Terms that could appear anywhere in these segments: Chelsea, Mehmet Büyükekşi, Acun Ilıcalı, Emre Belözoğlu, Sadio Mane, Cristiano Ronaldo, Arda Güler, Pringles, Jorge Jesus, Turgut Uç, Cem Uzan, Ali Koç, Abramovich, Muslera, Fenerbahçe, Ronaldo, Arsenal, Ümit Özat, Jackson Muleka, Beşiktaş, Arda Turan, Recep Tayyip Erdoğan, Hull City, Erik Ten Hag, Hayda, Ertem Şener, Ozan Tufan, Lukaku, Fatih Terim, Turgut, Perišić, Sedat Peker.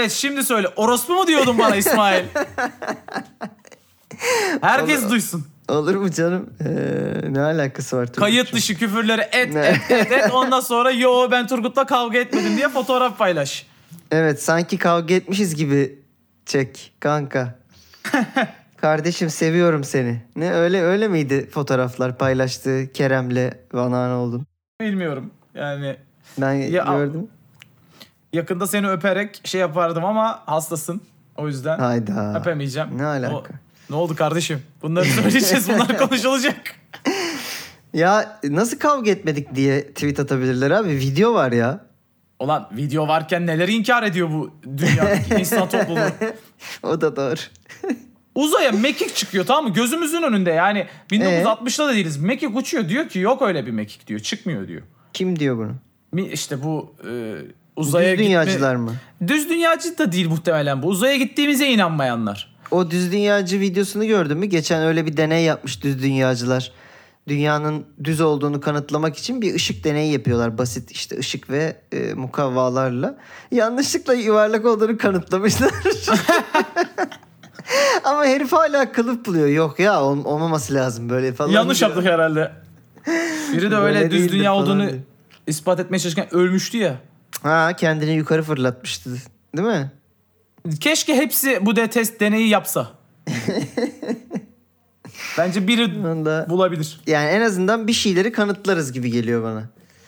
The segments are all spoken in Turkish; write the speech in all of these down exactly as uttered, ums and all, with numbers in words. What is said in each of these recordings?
Evet şimdi söyle. Orospu mu diyordun bana İsmail? Herkes olur, duysun. Olur mu canım? Ee, ne alakası var? Turgut kayıt dışı küfürleri et et et et. Ondan sonra yo ben Turgut'la kavga etmedim diye fotoğraf paylaş. Evet sanki kavga etmişiz gibi çek kanka. Kardeşim seviyorum seni. Ne öyle öyle miydi fotoğraflar paylaştığı Kerem'le Vanane oldun? Bilmiyorum yani. Ben ya, gördüm. Yakında seni öperek şey yapardım ama hastasın. O yüzden hayda, öpemeyeceğim. Ne alaka? O, ne oldu kardeşim? Bunları söyleyeceğiz. Bunlar konuşulacak. Ya nasıl kavga etmedik diye tweet atabilirler abi. Video var ya. Ulan video varken neleri inkar ediyor bu dünyadaki insan topluluğu. O da doğru. Uzaya mekik çıkıyor tamam mı? Gözümüzün önünde yani. bin dokuz yüz altmışta da değiliz. Mekik uçuyor diyor ki yok öyle bir mekik diyor. Çıkmıyor diyor. Kim diyor bunu? İşte bu e, uzaya düz dünyacılar gitme... mı? Düz dünyacı da değil muhtemelen bu. Uzaya gittiğimize inanmayanlar. O düz dünyacı videosunu gördün mü? Geçen öyle bir deney yapmış düz dünyacılar. Dünyanın düz olduğunu kanıtlamak için bir ışık deneyi yapıyorlar. Basit işte ışık ve e, mukavvalarla. Yanlışlıkla yuvarlak olduğunu kanıtlamışlar. Ama herif hala kılıf buluyor. Yok ya ol- olmaması lazım böyle falan. Yanlış yaptık herhalde. Biri de öyle, öyle düz dünya olduğunu diye ispat etmeye çalışırken ölmüştü ya. Ha kendini yukarı fırlatmıştı değil mi? Keşke hepsi bu de test deneyi yapsa. Bence biri vallahi bulabilir. Yani en azından bir şeyleri kanıtlarız gibi geliyor bana.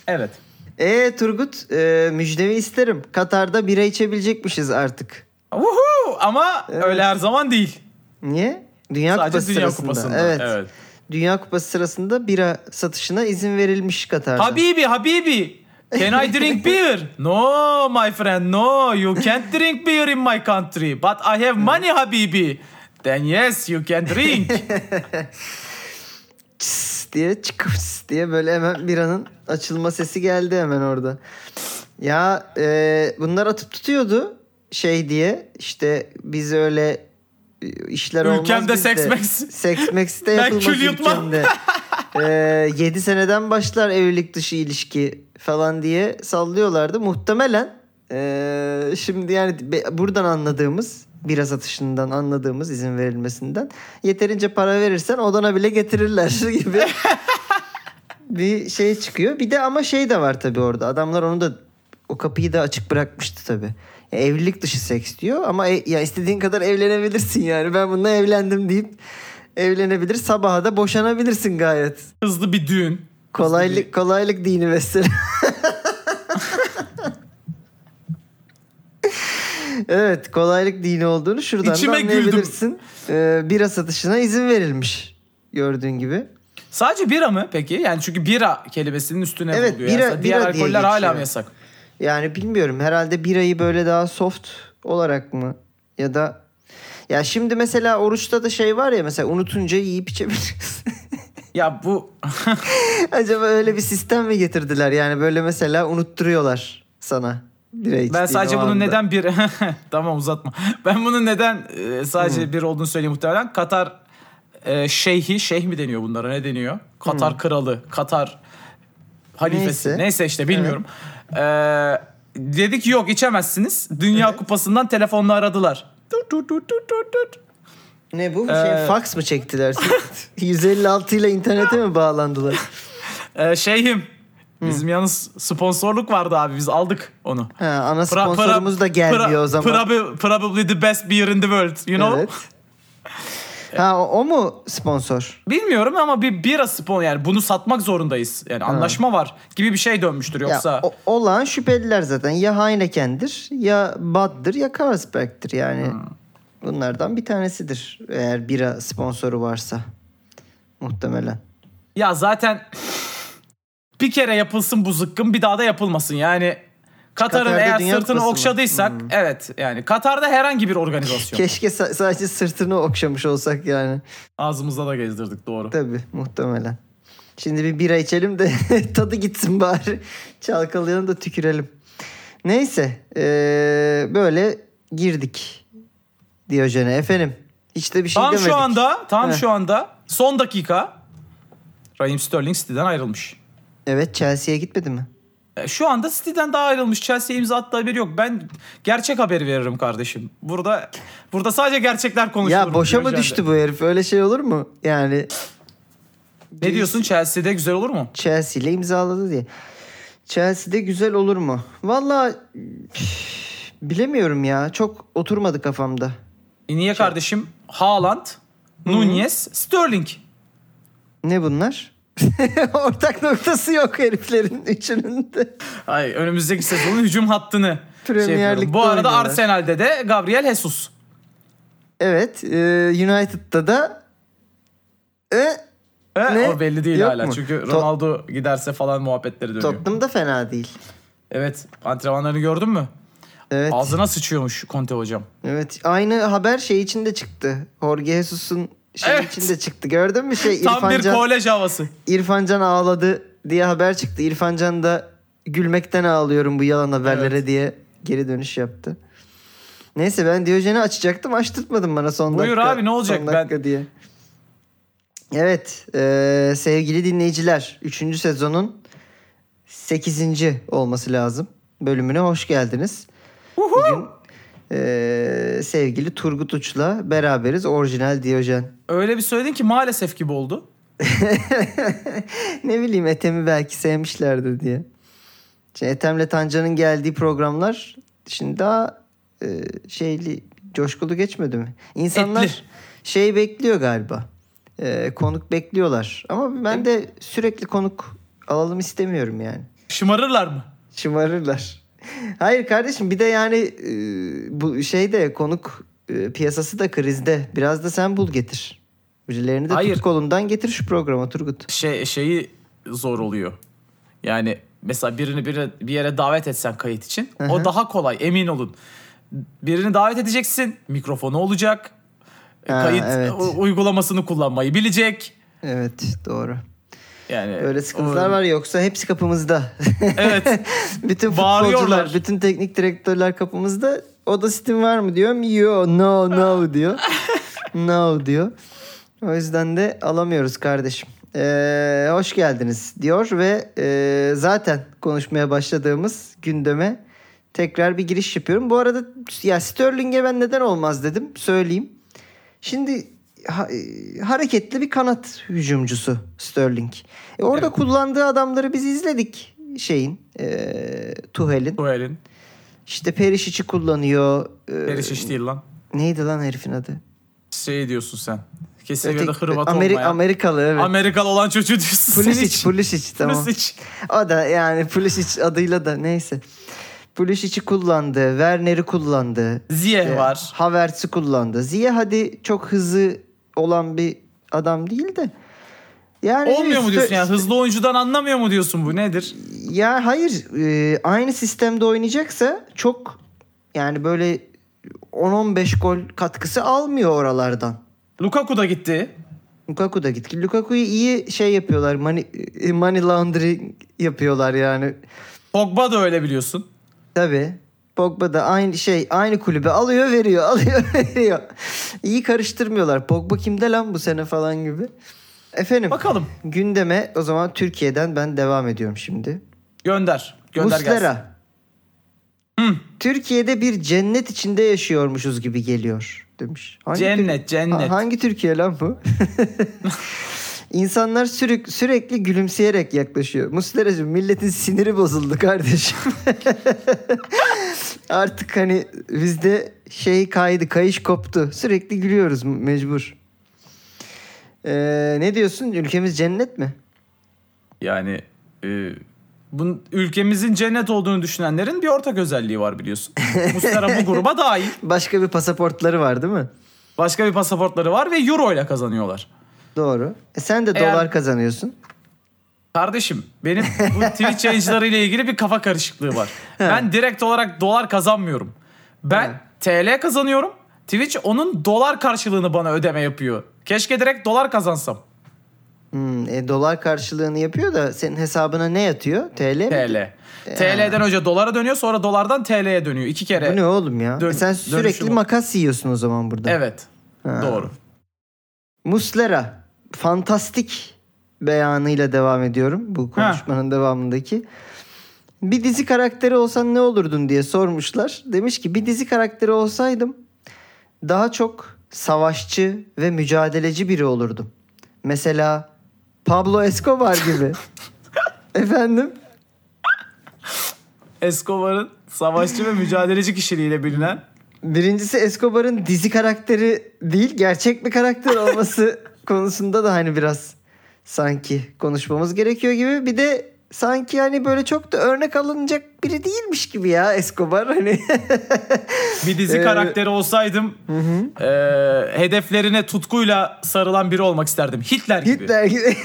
Evet. Eee Turgut e, müjdemi isterim. Katar'da bira içebilecekmişiz artık. Vuhuu ama evet, öyle her zaman değil. Niye? Dünya sadece Kupası Dünya sırasında. Kupasında. Evet. Evet. Dünya Kupası sırasında bira satışına izin verilmiş Katar'da. Habibi, Habibi. Can I drink beer? No my friend, no. You can't drink beer in my country. But I have money Habibi. Then yes you can drink. Çıs diye çıkıp çıs diye böyle hemen biranın açılma sesi geldi hemen orada. Ya e, bunlar atıp tutuyordu şey diye işte biz öyle işler olmaz ülkemde seks max. Seks max de yapılmaz ülkemde. yedi seneden başlar evlilik dışı ilişki falan diye sallıyorlardı. Muhtemelen e, şimdi yani buradan anladığımız bira satışından anladığımız izin verilmesinden yeterince para verirsen odana bile getirirler gibi bir şey çıkıyor. Bir de ama şey de var tabii orada. Adamlar onu da o kapıyı da açık bırakmıştı tabii. Ya evlilik dışı seks diyor ama e, ya istediğin kadar evlenebilirsin yani. Ben bununla evlendim deyip evlenebilir. Sabaha da boşanabilirsin gayet. Hızlı bir düğün. Kolaylık bir düğün. Kolaylık dini mesela. Evet kolaylık dini olduğunu şuradan İçime da anlayabilirsin. Ee, bira satışına izin verilmiş gördüğün gibi. Sadece bira mı peki? Yani çünkü bira kelimesinin üstüne evet, buluyor. Bira, bira diğer bira alkoller hala mı yasak? Yani bilmiyorum herhalde birayı böyle daha soft olarak mı ya da ya şimdi mesela oruçta da şey var ya mesela unutunca yiyip içebiliriz. Ya bu acaba öyle bir sistem mi getirdiler yani böyle mesela unutturuyorlar sana. Ben sadece bunun anda neden bir tamam uzatma. Ben bunun neden e, sadece hmm. bir olduğunu söyleyeyim muhtemelen. Katar e, şeyhi, şeyh mi deniyor bunlara ne deniyor? Katar hmm. kralı, Katar halifesi. Neyse, Neyse işte bilmiyorum. Evet. E, dedi ki yok içemezsiniz. Dünya evet. Kupası'ndan telefonla aradılar. Ne bu? Ee... Şey, fax mı çektiler? yüz elli altı ile internete mi bağlandılar? e, şeyhim. Bizim yalnız sponsorluk vardı abi. Biz aldık onu. Ha, ana sponsorumuz pra, pra, da gelmiyor pra, o zaman. Probably, probably the best beer in the world. You know? Evet. Ha o, o mu sponsor? Bilmiyorum ama bir bira sponsor. Yani bunu satmak zorundayız. Yani ha. anlaşma var gibi bir şey dönmüştür yoksa. Ya, o, olan şüpheliler zaten. Ya Heineken'dir, ya Bud'dır, ya Carlsberg'dir. Yani hmm. bunlardan bir tanesidir. Eğer bira sponsoru varsa. Muhtemelen. Ya zaten... Bir kere yapılsın bu zıkkım bir daha da yapılmasın. Yani Katar'ın Katar'da eğer sırtını okşadıysak hmm. evet yani Katar'da herhangi bir organizasyon. Keşke sa- sadece sırtını okşamış olsak yani. Ağzımızda da gezdirdik doğru. Tabii muhtemelen. Şimdi bir bira içelim de tadı gitsin bari. Çalkalayalım da tükürelim. Neyse ee, böyle girdik Diyojen'e efendim. Hiç de bir şey tam demedik. Tam şu anda, tam Heh. şu anda son dakika Raheem Sterling City'den ayrılmış. Evet Chelsea'ye gitmedi mi? Şu anda City'den daha ayrılmış. Chelsea'ye imza attığı haberi yok. Ben gerçek haberi veririm kardeşim. Burada burada sadece gerçekler konuşulur. Ya boşa mı düştü bu herif? Öyle şey olur mu? Yani ne diyorsun? Chelsea'de güzel olur mu? Chelsea ile imzaladı diye. Chelsea'de güzel olur mu? Vallahi bilemiyorum ya. Çok oturmadı kafamda. E niye kardeşim? Haaland, Nunez, Sterling. Ne bunlar? Ortak noktası yok heriflerin üçünün de. Ay, önümüzdeki sezonun hücum hattını Premier Lig'de. Şey bu arada oynuyorlar. Arsenal'de de Gabriel Jesus. Evet, United'da da e, e, ne? O belli değil yok hala mu? Çünkü Ronaldo Tot- giderse falan muhabbetleri dönüyor. Tottenham'da fena değil. Evet, antrenmanlarını gördün mü? Evet. Ağzına sıçıyormuş Conte hocam. Evet, aynı haber şey içinde çıktı. Jorge Jesus'un şey evet. içinde çıktı. Gördün mü şey? Tam İrfan bir Can, kolej havası. İrfan Can ağladı diye haber çıktı. İrfan Can da gülmekten ağlıyorum bu yalan haberlere evet. diye geri dönüş yaptı. Neyse ben Diyojen'i açacaktım. Açtırtmadın bana son Buyur dakika. Buyur abi ne olacak ben? Diye. Evet e, sevgili dinleyiciler. Üçüncü sezonun sekizinci olması lazım. Bölümüne hoş geldiniz. Uhu. Bugün Ee, sevgili Turgut Uç'la beraberiz. Orijinal Diyojen. Öyle bir söyledin ki maalesef gibi oldu. Ne bileyim Ethem'i belki sevmişlerdir diye. Şimdi Ethem'le Tancan'ın geldiği programlar şimdi daha e, şeyli coşkulu geçmedi mi? İnsanlar Etli. şey bekliyor galiba. E, konuk bekliyorlar. Ama ben de sürekli konuk alalım istemiyorum yani. Şımarırlar mı? Şımarırlar. Hayır kardeşim bir de yani bu şeyde konuk piyasası da krizde. Biraz da sen bul getir. Birilerini de Hayır. tut kolundan getir şu programa Turgut. Şey şeyi zor oluyor. Yani mesela birini bir bir yere davet etsen kayıt için Hı-hı. o daha kolay emin olun. Birini davet edeceksin, mikrofonu olacak. Ha, kayıt evet. uygulamasını kullanmayı bilecek. Evet, doğru. Yani öyle sıkıntılar o... var yoksa hepsi kapımızda. Evet. Bütün futbolcular, bütün teknik direktörler kapımızda. O da sistem var mı diyorum. Yo, no, no diyor. No diyor. O yüzden de alamıyoruz kardeşim. Ee, hoş geldiniz diyor ve e, zaten konuşmaya başladığımız gündeme tekrar bir giriş yapıyorum. Bu arada ya Sterling'e ben neden olmaz dedim. Söyleyeyim. Şimdi... Ha, hareketli bir kanat hücumcusu Sterling. E orada evet. kullandığı adamları biz izledik şeyin e, Tuhel'in. Tuhel'in. İşte Perišić'i kullanıyor. E, Perišić değil lan. Neydi lan herifin adı? Şey diyorsun sen. Kesinlikle Ötek, Hırvat Ameri- olmayan. Amerikalı evet. Amerikalı olan çocuğu diyorsun. Pulisic. Pulisic tamam. Pulisic. O da yani Pulisic adıyla da neyse. Pulisic'i kullandı, Werner'i kullandı. Ziyeh e, var. Havertz'i kullandı. Ziyeh hadi çok hızlı olan bir adam değil de. Yani olmuyor üstü, mu diyorsun yani? Hızlı oyuncudan anlamıyor mu diyorsun bu? Nedir? Ya hayır. E, aynı sistemde oynayacaksa çok yani böyle on on beş gol katkısı almıyor oralardan. Lukaku da gitti. Lukaku da gitti. Lukaku'yu iyi şey yapıyorlar. Money, money laundering yapıyorlar yani. Pogba da öyle biliyorsun. Tabii. Pogba da aynı şey aynı kulübe alıyor veriyor alıyor veriyor. İyi karıştırmıyorlar. Pogba kimde lan bu sene falan gibi. Efendim. Bakalım. Gündeme o zaman Türkiye'den ben devam ediyorum şimdi. Gönder. Gönder Muslera. Gelsin. Hı. Türkiye'de bir cennet içinde yaşıyormuşuz gibi geliyor demiş. Hangi cennet tür- cennet. Hangi Türkiye lan bu? İnsanlar sürü- sürekli gülümseyerek yaklaşıyor. Muslera'cığım milletin siniri bozuldu kardeşim. Artık hani bizde şey kaydı, kayış koptu. Sürekli gülüyoruz mecbur. Ee, ne diyorsun? Ülkemiz cennet mi? Yani e, bunun, ülkemizin cennet olduğunu düşünenlerin bir ortak özelliği var biliyorsun. Muslera bu gruba dahil. Başka bir pasaportları var değil mi? Başka bir pasaportları var ve euro ile kazanıyorlar. Doğru. E sen de Eğer, dolar kazanıyorsun. Kardeşim benim bu Twitch yayıncılarıyla ilgili bir kafa karışıklığı var. Ben direkt olarak dolar kazanmıyorum. Ben ha. T L kazanıyorum. Twitch onun dolar karşılığını bana ödeme yapıyor. Keşke direkt dolar kazansam. Hmm, e, dolar karşılığını yapıyor da senin hesabına ne yatıyor? T L, T L. mi? T L. T L'den önce dolara dönüyor sonra dolardan T L'ye dönüyor. İki kere. Bu ne oğlum ya? Dön- e sen sürekli makas yiyorsun o zaman burada. Evet. Ha. Doğru. Muslera. Fantastik beyanıyla devam ediyorum bu konuşmanın ha. devamındaki. bir dizi karakteri olsan ne olurdun diye sormuşlar. Demiş ki bir dizi karakteri olsaydım daha çok savaşçı ve mücadeleci biri olurdum. Mesela Pablo Escobar gibi. Efendim? Escobar'ın savaşçı ve mücadeleci kişiliğiyle bilinen. Birincisi Escobar'ın dizi karakteri değil, gerçek bir karakter olması konusunda da hani biraz sanki konuşmamız gerekiyor gibi. Bir de sanki hani böyle çok da örnek alınacak biri değilmiş gibi ya Escobar hani. Bir dizi karakteri olsaydım hı hı. E, hedeflerine tutkuyla sarılan biri olmak isterdim. Hitler gibi. Hitler gibi.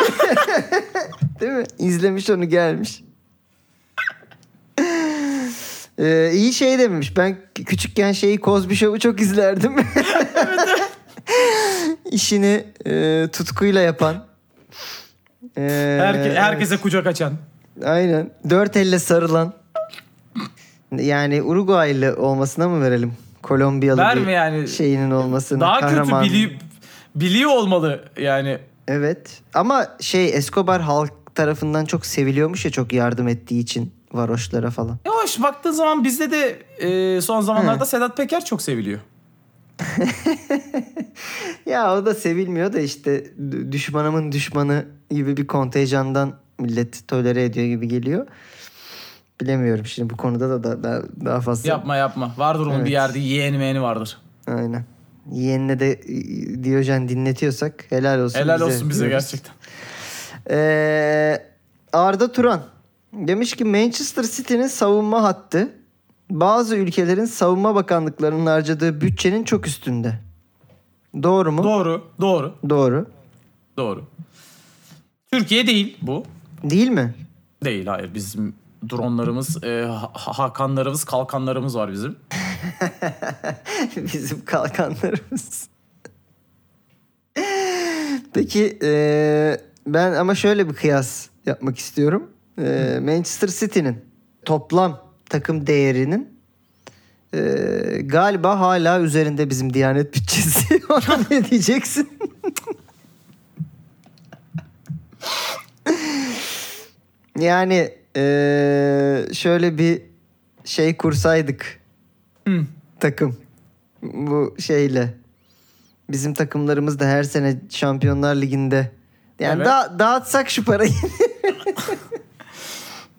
Değil mi? İzlemiş onu gelmiş. Ee, iyi şey dememiş. Ben küçükken şeyi Cosby Show'u çok izlerdim. İşini e, tutkuyla yapan. E, Herke, herkese evet. Kucak açan. Aynen. Dört elle sarılan. Yani Uruguaylı olmasına mı verelim? Kolombiyalı Ver bir yani, şeyinin olmasını. Daha kahraman. Kötü biliyor, biliyor olmalı yani. Evet. Ama şey Escobar halk tarafından çok seviliyormuş ya, çok yardım ettiği için. Varoşlara falan. E hoş baktığın zaman bizde de e, son zamanlarda He. Sedat Peker çok seviliyor. Ya o da sevilmiyor da işte düşmanımın düşmanı gibi bir kontenjandan millet tolere ediyor gibi geliyor. Bilemiyorum şimdi bu konuda da, da, da daha fazla. Yapma yapma. Vardır onun evet. Bir yerde yeğeni meğeni vardır. Aynen. Yeğenine de Diyojen dinletiyorsak helal olsun helal bize. Helal olsun bize diyoruz. Gerçekten. Ee, Arda Turan demiş ki Manchester City'nin savunma hattı bazı ülkelerin savunma bakanlıklarının harcadığı bütçenin çok üstünde. Doğru mu? Doğru. Doğru. Doğru. Doğru. Türkiye değil bu. Değil mi? Değil, hayır. Bizim dronlarımız, e, hakanlarımız, kalkanlarımız var bizim. Bizim kalkanlarımız. Peki e, ben ama şöyle bir kıyas yapmak istiyorum. Manchester City'nin toplam takım değerinin e, galiba hala üzerinde bizim Diyanet bütçesi. Ona ne diyeceksin? Yani e, şöyle bir şey kursaydık hmm. takım bu şeyle bizim takımlarımız da her sene Şampiyonlar Ligi'nde yani evet. da, dağıtsak şu parayı.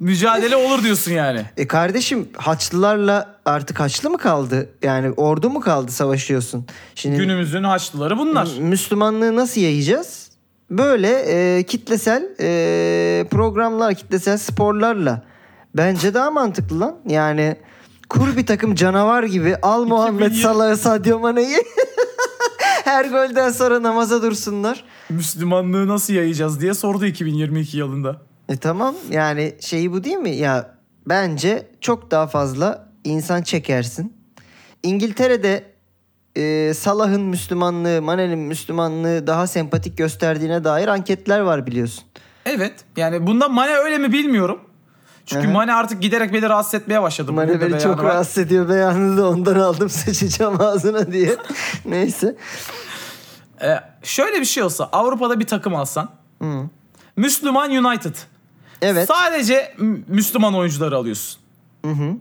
Mücadele olur diyorsun yani. E kardeşim Haçlılarla artık Haçlı mı kaldı? Yani ordu mu kaldı savaşıyorsun? Şimdi günümüzün Haçlıları bunlar. Müslümanlığı nasıl yayacağız? Böyle e, kitlesel e, programlar, kitlesel sporlarla. Bence daha mantıklı lan. Yani kur bir takım canavar gibi al Muhammed Salah'ı, Sadio Mane'yi. Her golden sonra namaza dursunlar. Müslümanlığı nasıl yayacağız diye sordu iki bin yirmi iki yılında. E tamam yani şeyi bu değil mi? Ya bence çok daha fazla insan çekersin. İngiltere'de e, Salah'ın Müslümanlığı, Mane'nin Müslümanlığı daha sempatik gösterdiğine dair anketler var biliyorsun. Evet yani bundan Mane öyle mi bilmiyorum. Çünkü Aha. Mane artık giderek beni rahatsız etmeye başladı. Mane beni çok var. Rahatsız ediyor. Beyanını da ondan aldım seçeceğim ağzına diye. Neyse. E, şöyle bir şey olsa Avrupa'da bir takım alsan. Hı. Müslüman United. Evet. Sadece Müslüman oyuncuları alıyorsun. Hı hı.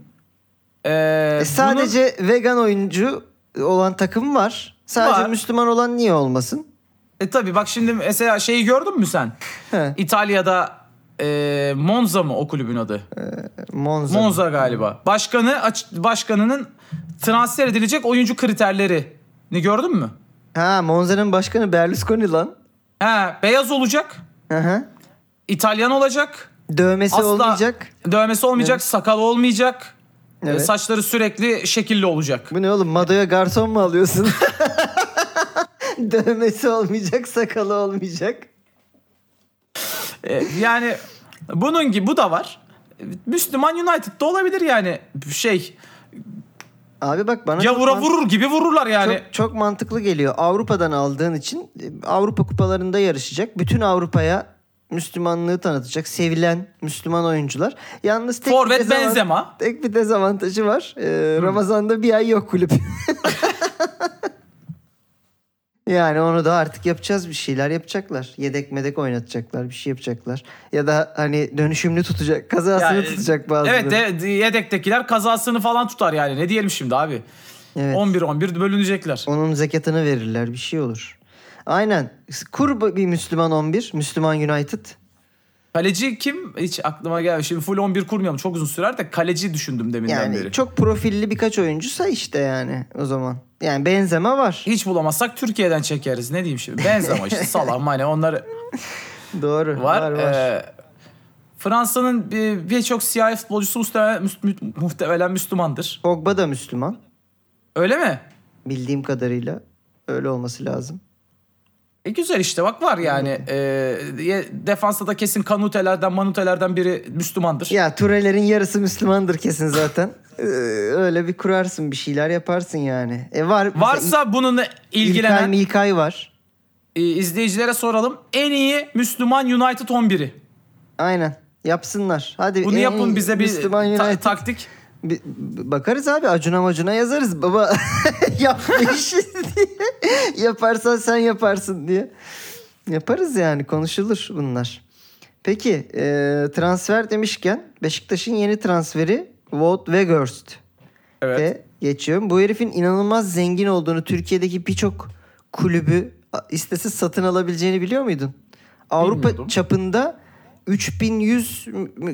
Ee, e sadece bunun... vegan oyuncu olan takım var. Sadece var. Müslüman olan niye olmasın? E tabii bak şimdi mesela şeyi gördün mü sen? He. İtalya'da e, Monza mı o kulübün adı? E, Monza. Monza galiba. Başkanı başkanının transfer edilecek oyuncu kriterlerini gördün mü? Ha Monza'nın başkanı Berlusconi lan. Ha beyaz olacak. Hı hı. İtalyan olacak. Dövmesi Asla olmayacak. Dövmesi olmayacak, evet. Sakal olmayacak. Evet. Saçları sürekli şekilli olacak. Bu ne oğlum? Madoya garson mu alıyorsun? Dövmesi olmayacak, sakalı olmayacak. Yani bunun gibi bu da var. Müslüman United'da olabilir yani şey. Abi bak bana ya vura mant- vurur gibi vururlar yani. Çok, çok mantıklı geliyor. Avrupa'dan aldığın için Avrupa kupalarında yarışacak. Bütün Avrupa'ya Müslümanlığı tanıtacak. Sevilen Müslüman oyuncular. Yalnız tek Forvet bir dezavant- Benzema. Tek bir dezavantajı var. Ee, hmm. Ramazan'da bir ay yok kulüp. Yani onu da artık yapacağız, bir şeyler yapacaklar. Yedek medek oynatacaklar, bir şey yapacaklar. Ya da hani dönüşümlü tutacak, kazasını yani, tutacak bazıları. Evet, de, yedektekiler kazasını falan tutar yani. Ne diyelim şimdi abi? Evet. on bir on bir bölünecekler. Onun zekatını verirler, bir şey olur. Aynen. Kur bir Müslüman on bir, Müslüman United. Kaleci kim? Hiç aklıma gelmiyor. Şimdi full on bir kurmuyorum. Çok uzun sürer de kaleci düşündüm deminden yani beri. Yani çok profilli birkaç oyuncuysa işte yani o zaman. Yani Benzema var. Hiç bulamazsak Türkiye'den çekeriz. Ne diyeyim şimdi? Benzema işte Salah, Mane onları doğru. Var. var, var. Ee, Fransa'nın birçok bir siyahi futbolcusu muhtemelen Müslümandır. Pogba da Müslüman. Öyle mi? Bildiğim kadarıyla öyle olması lazım. E güzel işte bak var yani. E, defansta da kesin kanutelerden manutelerden biri Müslümandır. Ya Turelerin yarısı Müslümandır kesin zaten. e, öyle bir kurarsın, bir şeyler yaparsın yani. E var. Varsa bununla ilgilenen. İlkay İlkay var. E, izleyicilere soralım. En iyi Müslüman United on biri. Aynen yapsınlar. Hadi. Bunu yapın bize bir ta- taktik. Bir, bakarız abi Acun'a macuna yazarız baba yapma işi diye yaparsan sen yaparsın diye yaparız yani konuşulur bunlar. Peki e, transfer demişken Beşiktaş'ın yeni transferi Wout Weghorst. Evet. Ve geçiyorum. Bu herifin inanılmaz zengin olduğunu, Türkiye'deki birçok kulübü istesiz satın alabileceğini biliyor muydun? Avrupa bilmiyordum. Çapında üç bin yüz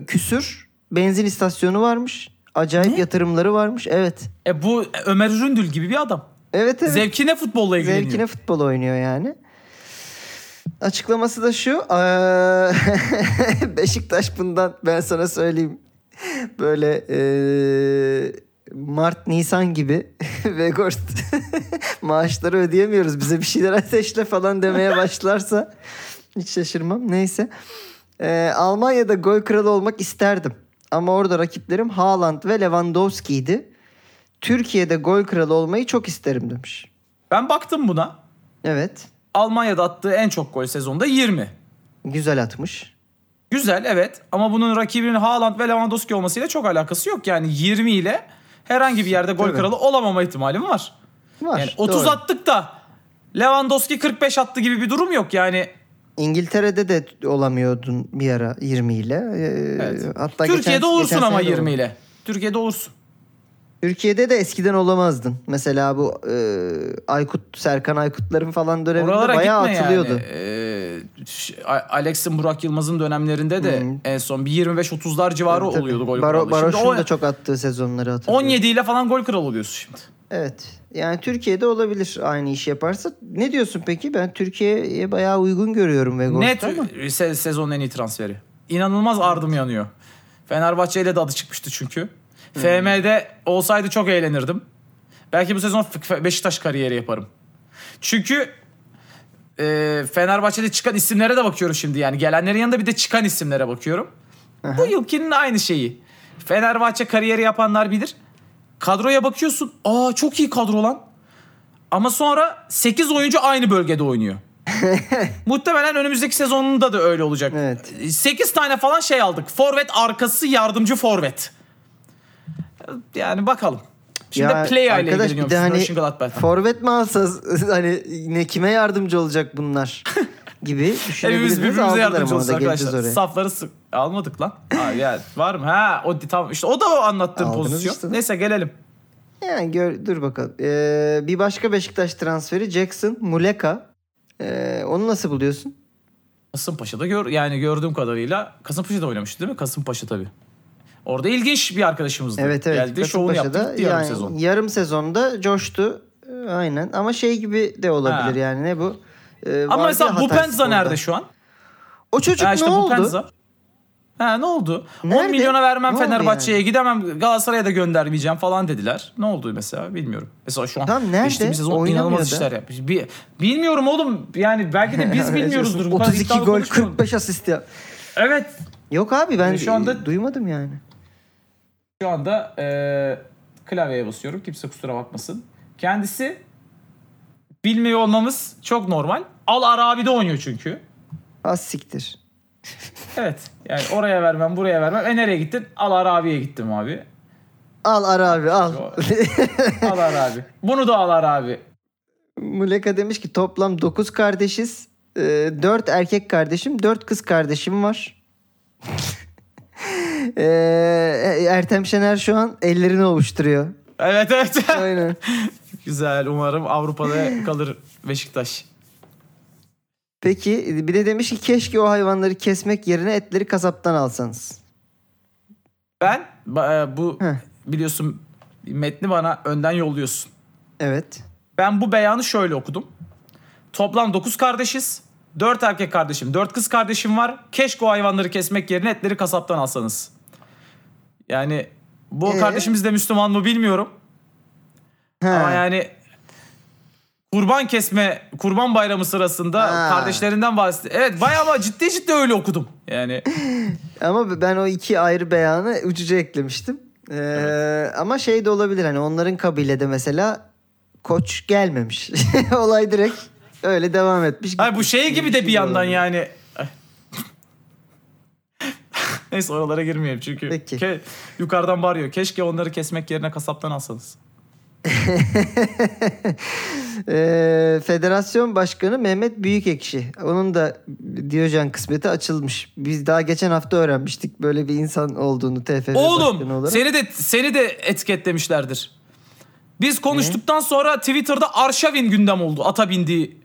küsür benzin istasyonu varmış. Acayip ne? Yatırımları varmış. Evet. E bu Ömer Ründül gibi bir adam. Evet evet. Zevkine futbolla ilgileniyor. Zevkine futbol oynuyor yani. Açıklaması da şu. Ee, Beşiktaş bundan ben sana söyleyeyim. Böyle ee, Mart Nisan gibi Weghorst maaşları ödeyemiyoruz. Bize bir şeyler ateşle falan demeye başlarsa hiç şaşırmam. Neyse. E, Almanya'da gol kralı olmak isterdim. Ama orada rakiplerim Haaland ve Lewandowski'ydi. Türkiye'de gol kralı olmayı çok isterim demiş. Ben baktım buna. Evet. Almanya'da attığı en çok gol sezonda yirmi. Güzel atmış. Güzel evet ama bunun rakibinin Haaland ve Lewandowski olmasıyla çok alakası yok. Yani yirmi ile herhangi bir yerde gol tabii kralı olamama ihtimalim var. Var. Yani otuz doğru attık da Lewandowski kırk beş attı gibi bir durum yok yani. İngiltere'de de olamıyordun bir ara yirmi ile. Ee, evet. Hatta Türkiye'de geçen, olursun geçen ama yirmi ile. Olur. Türkiye'de olursun. Türkiye'de de eskiden olamazdın. Mesela bu e, Aykut, Serkan Aykutların falan döneminde oralara bayağı atılıyordu. Yani. Ee, Alex'in, Burak Yılmaz'ın dönemlerinde de hmm. en son bir yirmi beş otuzlar civarı evet, oluyordu gol Baro, kralı. Baroş'un o, da çok attığı sezonları hatırlıyorum. on yedi ile falan gol kralı oluyorsun şimdi. Evet. Yani Türkiye'de olabilir aynı işi yaparsa. Ne diyorsun peki? Ben Türkiye'ye bayağı uygun görüyorum Weghorst'ta mı? Se- sezonun en iyi transferi. İnanılmaz ardım yanıyor. Fenerbahçe ile de adı çıkmıştı çünkü. Hmm. F M'de olsaydı çok eğlenirdim. Belki bu sezon Beşiktaş kariyeri yaparım. Çünkü e, Fenerbahçe'de çıkan isimlere de bakıyorum şimdi. Yani gelenlerin yanında bir de çıkan isimlere bakıyorum. Aha. Bu yılkinin aynı şeyi. Fenerbahçe kariyeri yapanlar bilir. Kadroya bakıyorsun. Aa çok iyi kadro lan. Ama sonra sekiz oyuncu aynı bölgede oynuyor. Muhtemelen önümüzdeki sezonunda da öyle olacak. Evet. sekiz tane falan şey aldık. Forvet arkası yardımcı forvet. Yani bakalım. Şimdi ya play ile ilgileniyorum. Arkadaş bir de hani forvet mi alsanız hani ne kime yardımcı olacak bunlar gibi düşünebiliriz. Birbirimize yardımcı olacağız arkadaşlar. Safları sık. Almadık lan. Ha, yani var mı? Ha, o tam işte o da o anlattığım aldınız pozisyon. Işte. Neyse gelelim. Yani gör, dur bakalım. Ee, bir başka Beşiktaş transferi Jackson Muleka. Ee, onu nasıl buluyorsun? Kasımpaşa'da gör yani gördüğüm kadarıyla Kasımpaşa'da oynamıştı değil mi? Kasımpaşa tabii. Orada ilginç bir arkadaşımızdı. Evet evet. Geldi, şovunu yaptı yarım yani, sezon. Yarım sezonda coştu. Aynen. Ama şey gibi de olabilir ha. Yani ne bu? Ee, Ama mesela Bupenza nerede orada şu an? O çocuk ha, işte ne oldu? Bupenza. Ha ne oldu? Nerede? on milyona vermem ne Fenerbahçe'ye yani? Gidemem Galatasaray'a da göndermeyeceğim falan dediler. Ne oldu mesela bilmiyorum. Mesela şu an geçtiğimiz sezon inanılmaz işler yapmış. Bir, bilmiyorum oğlum yani belki de biz bilmiyoruzdur. otuz iki gol kırk beş asist ya. Evet. Yok abi ben yani şu anda duymadım yani. Şu anda e, klavyeye basıyorum kimse kusura bakmasın. Kendisi bilmiyor olmamız çok normal. Al Arabi'de oynuyor çünkü. Az siktir. Evet. Yani oraya vermem, buraya vermem. E nereye gittin? Al Arabi'ye gittim abi. Al Arabi, al. Al Arabi. Bunu da Al Arabi. Muleka demiş ki toplam dokuz kardeşiz. dört erkek kardeşim, dört kız kardeşim var. Ertem Şener şu an ellerini ovuşturuyor. Evet evet. Aynen. Güzel, umarım Avrupa'da kalır Beşiktaş. Peki bir de demiş ki keşke o hayvanları kesmek yerine etleri kasaptan alsanız. Ben bu Heh. biliyorsun metni bana önden yolluyorsun. Evet. Ben bu beyanı şöyle okudum. Toplam dokuz kardeşiz. dört erkek kardeşim, dört kız kardeşim var. Keşke o hayvanları kesmek yerine etleri kasaptan alsanız. Yani bu ee? kardeşimiz de Müslüman mı bilmiyorum. He. Ama yani kurban kesme, kurban bayramı sırasında ha. kardeşlerinden bahsediyor. Evet, bayağı ciddi ciddi öyle okudum. Yani. Ama ben o iki ayrı beyanı ucuca eklemiştim. Ee, evet. Ama şey de olabilir, hani onların kabilede mesela Koç gelmemiş. Olay direkt öyle devam etmiş. Hayır, bu şey gibi de bir yandan olabilir. Yani. Neyse, oralara girmeyeyim çünkü ke- yukarıdan bağırıyor. Keşke onları kesmek yerine kasaptan alsanız. e, Federasyon Başkanı Mehmet Büyükekşi. Onun da Diyojen kısmeti açılmış. Biz daha geçen hafta öğrenmiştik böyle bir insan olduğunu T F F Oğlum, Başkanı olarak. Seni de seni de etiketlemişlerdir. Biz konuştuktan ne? sonra Twitter'da Arşavin gündem oldu. Ata bindiği.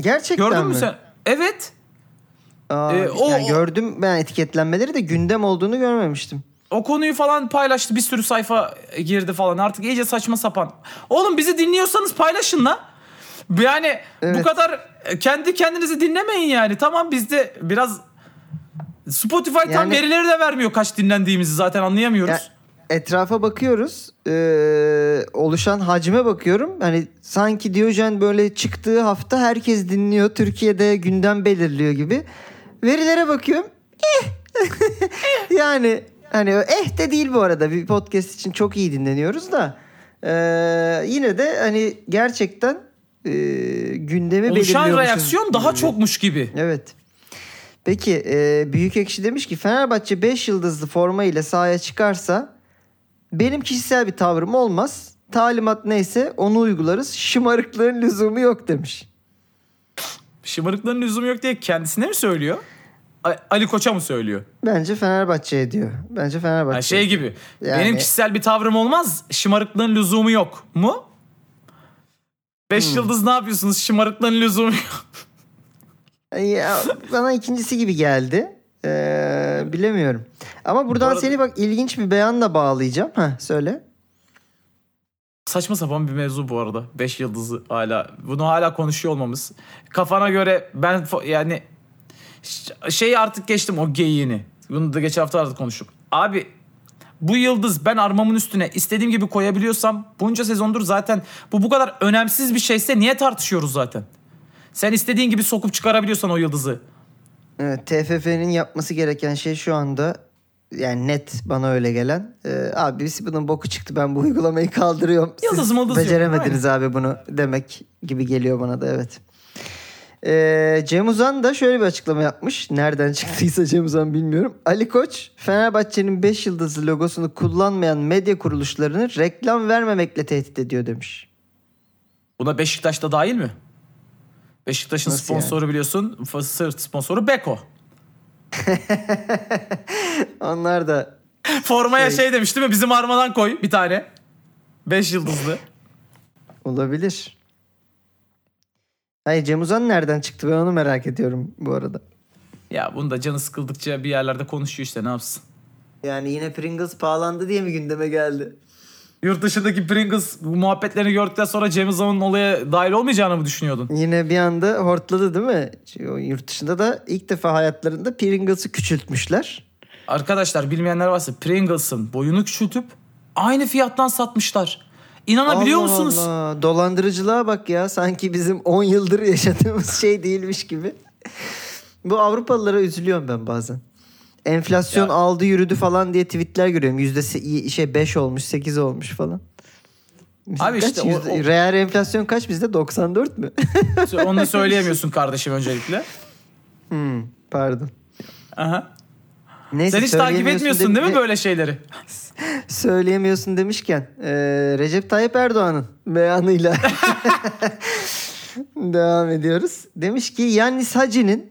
Gerçekten Gördün mi? mü sen? Evet. Aa, ee, o, yani gördüm ben etiketlenmeleri de gündem olduğunu görmemiştim. O konuyu falan paylaştı. Bir sürü sayfa girdi falan. Artık iyice saçma sapan. Oğlum bizi dinliyorsanız paylaşın lan. Yani evet. bu kadar kendi kendinizi dinlemeyin yani. Tamam, bizde biraz Spotify yani, tam verileri de vermiyor kaç dinlendiğimizi zaten anlayamıyoruz. Ya, etrafa bakıyoruz. Ee, oluşan hacme bakıyorum. Hani sanki Diyojen böyle çıktığı hafta herkes dinliyor. Türkiye'de gündem belirliyor gibi. Verilere bakıyorum. Eh. yani... Hani eh de değil bu arada, bir podcast için çok iyi dinleniyoruz da ee, yine de hani gerçekten e, gündemi belirliyormuşuz. Oluşan reaksiyon daha çokmuş gibi. Evet. Peki e, Büyükekşi demiş ki Fenerbahçe beş yıldızlı forma ile sahaya çıkarsa benim kişisel bir tavrım olmaz. Talimat neyse onu uygularız. Şımarıklığın lüzumu yok demiş. Şımarıklığın lüzumu yok diye kendisine mi söylüyor? Ali Koç'a mı söylüyor? Bence Fenerbahçe'ye diyor. Bence Fenerbahçe. Yani şey gibi. Yani... Benim kişisel bir tavrım olmaz. Şımarıklığın lüzumu yok mu? Beş hmm. yıldız ne yapıyorsunuz? Şımarıklığın lüzumu yok. Ya, bana ikincisi gibi geldi. Ee, bilemiyorum. Ama buradan Bu arada... seni bak ilginç bir beyanla bağlayacağım. Heh, söyle. Saçma sapan bir mevzu bu arada. Beş yıldızı hala. Bunu hala konuşuyor olmamız. Kafana göre ben yani... Şeyi artık geçtim, o geyiğini. Bunu da geçen hafta artık konuştuk. Abi bu yıldız ben armamın üstüne istediğim gibi koyabiliyorsam bunca sezondur zaten bu bu kadar önemsiz bir şeyse niye tartışıyoruz zaten? Sen istediğin gibi sokup çıkarabiliyorsan o yıldızı. Evet, T F F'nin yapması gereken şey şu anda yani net bana öyle gelen. E, abi birisi bunun boku çıktı, ben bu uygulamayı kaldırıyorum. Yıldız mı, yıldız beceremediniz yok, abi bunu demek gibi geliyor bana da, evet. Ee, Cem Uzan da şöyle bir açıklama yapmış. Nereden çıktıysa Cem Uzan bilmiyorum. Ali Koç, Fenerbahçe'nin beş yıldızlı logosunu kullanmayan medya kuruluşlarını reklam vermemekle tehdit ediyor demiş. Buna Beşiktaş da dahil mi? Beşiktaş'ın Nasıl sponsoru yani? Biliyorsun, sırt sponsoru Beko. Onlar da formaya şey... şey demiş değil mi? Bizim armadan koy bir tane. Beş yıldızlı. Olabilir. Hayır, Cem Uzan nereden çıktı? Ben onu merak ediyorum bu arada. Ya bunu da canı sıkıldıkça bir yerlerde konuşuyor işte, ne yapsın? Yani yine Pringles pahalandı diye mi gündeme geldi? Yurt dışındaki Pringles muhabbetlerini gördükten sonra Cem Uzan'ın olaya dahil olmayacağını mı düşünüyordun? Yine bir anda hortladı değil mi? Yurt dışında da ilk defa hayatlarında Pringles'ı küçültmüşler. Arkadaşlar bilmeyenler varsa Pringles'ın boyunu küçültüp aynı fiyattan satmışlar. İnanabiliyor Allah musunuz? Allah. Dolandırıcılığa bak ya. Sanki bizim on yıldır yaşadığımız şey değilmiş gibi. Bu Avrupalılara üzülüyorum ben bazen. Enflasyon ya. aldı yürüdü falan diye tweetler görüyorum. Yüzde şey beş olmuş, sekiz olmuş falan. Abi kaç? işte. O, o... Reel enflasyon kaç bizde? doksan dört mü? Onu da söyleyemiyorsun kardeşim öncelikle. Hmm, pardon. Aha. Neyse, sen hiç takip etmiyorsun değil mi böyle şeyleri? Söyleyemiyorsun demişken e, Recep Tayyip Erdoğan'ın beyanıyla devam ediyoruz. Demiş ki Yannis Hacı'nın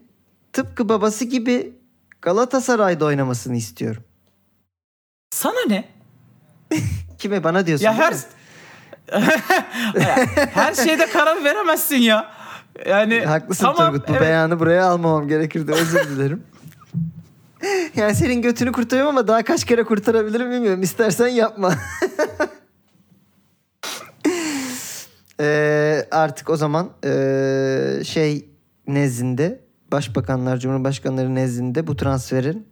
tıpkı babası gibi Galatasaray'da oynamasını istiyorum. Sana ne? Kime? Bana diyorsun. Ya her her şeyde karar veremezsin ya. Yani haklısın, tamam, Turgut. Bu evet. Beyanı buraya almamam gerekirdi. Özür dilerim. Yani senin götünü kurtarıyorum ama daha kaç kere kurtarabilirim bilmiyorum. İstersen yapma. ee, artık o zaman e, şey nezdinde, başbakanlar, cumhurbaşkanları nezdinde bu transferin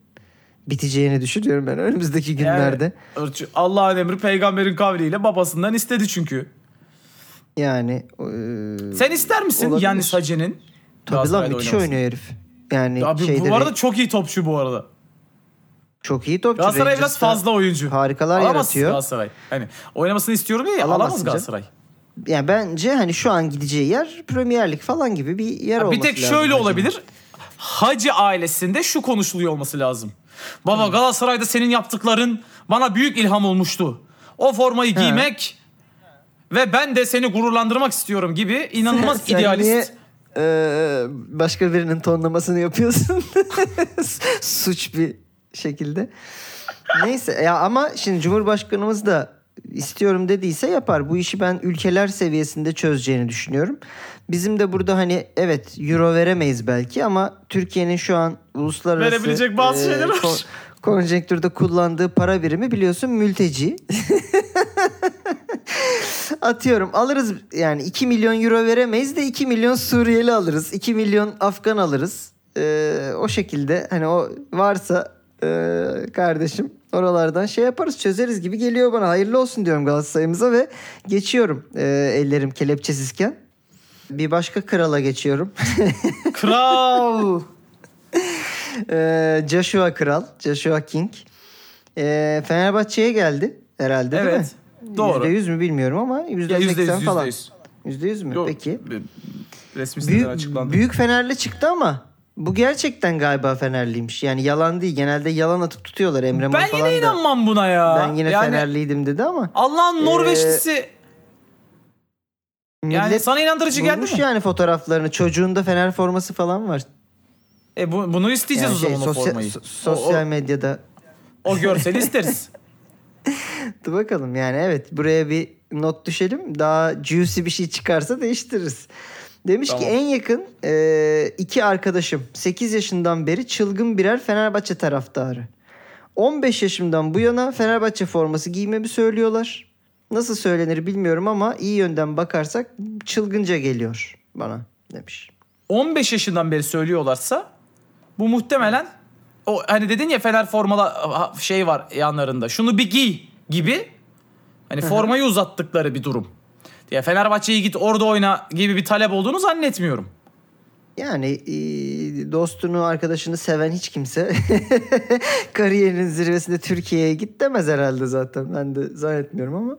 biteceğini düşünüyorum ben önümüzdeki günlerde. Evet. Allah'ın emri peygamberin kavliyle babasından istedi çünkü. Yani. E, Sen ister misin olabilir. Yannis Hacı'nın? Tabii lan, müthiş oynuyor herif. Yani abi, bu arada çok iyi topçu bu arada. Çok iyi topçu. Galatasaray biraz fazla oyuncu. Harikalar alamazsın yaratıyor. Alamaz Galatasaray. Hani oynamasını istiyorum diye alamaz Galatasaray. Yani bence hani şu an gideceği yer Premier Lig falan gibi bir yer ha, olması lazım. Bir tek lazım şöyle Hacı olabilir. Hacı ailesinde şu konuşuluyor olması lazım. Baba, hmm. Galatasaray'da senin yaptıkların bana büyük ilham olmuştu. O formayı ha. giymek ve ben de seni gururlandırmak istiyorum gibi inanılmaz sen, idealist. Sen niye... başka birinin tonlamasını yapıyorsun. Suç bir şekilde. Neyse ya, ama şimdi Cumhurbaşkanımız da istiyorum dediyse yapar. Bu işi ben ülkeler seviyesinde çözeceğini düşünüyorum. Bizim de burada hani evet euro veremeyiz belki ama Türkiye'nin şu an uluslararası verebilecek bazı e, şeyler var. Kon- konjonktürde kullandığı para birimi biliyorsun mülteci. Atıyorum alırız yani iki milyon euro veremeyiz de iki milyon Suriyeli alırız. iki milyon Afgan alırız. Ee, o şekilde hani o varsa e, kardeşim oralardan şey yaparız, çözeriz gibi geliyor bana. Hayırlı olsun diyorum Galatasaray'ımıza ve geçiyorum e, ellerim kelepçesizken. Bir başka krala geçiyorum. Kral! e, Joshua Kral, Joshua King. E, Fenerbahçe'ye geldi herhalde evet. Değil mi? Doğru. yüzde yüz mü bilmiyorum ama yüzde seksen falan. yüzde yüz. yüzde yüz mü? Yok, peki. Resmi siteden açıklandı. Büyük Fenerli çıktı ama bu gerçekten galiba Fenerliymiş. Yani yalan değil. Genelde yalan atıp tutuyorlar Emre Mor falan da. Ben yine inanmam buna ya. Ben yine yani, Fenerliydim dedi ama. Allah'ın Norveçlisi. Ee, yani sana inandırıcı geldi mi? Yani fotoğraflarını. Çocuğunda Fener forması falan var. E bu, bunu isteyeceğiz yani o zaman şey, o sosya- formayı. So- sosyal o, o, medyada. O görseli isteriz. Dur bakalım yani evet buraya bir not düşelim. Daha juicy bir şey çıkarsa değiştiririz. Demiş tamam. Ki en yakın e, iki arkadaşım sekiz yaşından beri çılgın birer Fenerbahçe taraftarı. on beş yaşımdan bu yana Fenerbahçe forması giymemi söylüyorlar. Nasıl söylenir bilmiyorum ama iyi yönden bakarsak çılgınca geliyor bana demiş. on beş yaşından beri söylüyorlarsa bu muhtemelen... O hani dedin ya Fener formalı şey var yanlarında. Şunu bir giy gibi. Hani formayı uzattıkları bir durum. Ya Fenerbahçe'ye git orada oyna gibi bir talep olduğunu zannetmiyorum. Yani dostunu, arkadaşını seven hiç kimse kariyerinin zirvesinde Türkiye'ye git demez herhalde zaten. Ben de zannetmiyorum ama.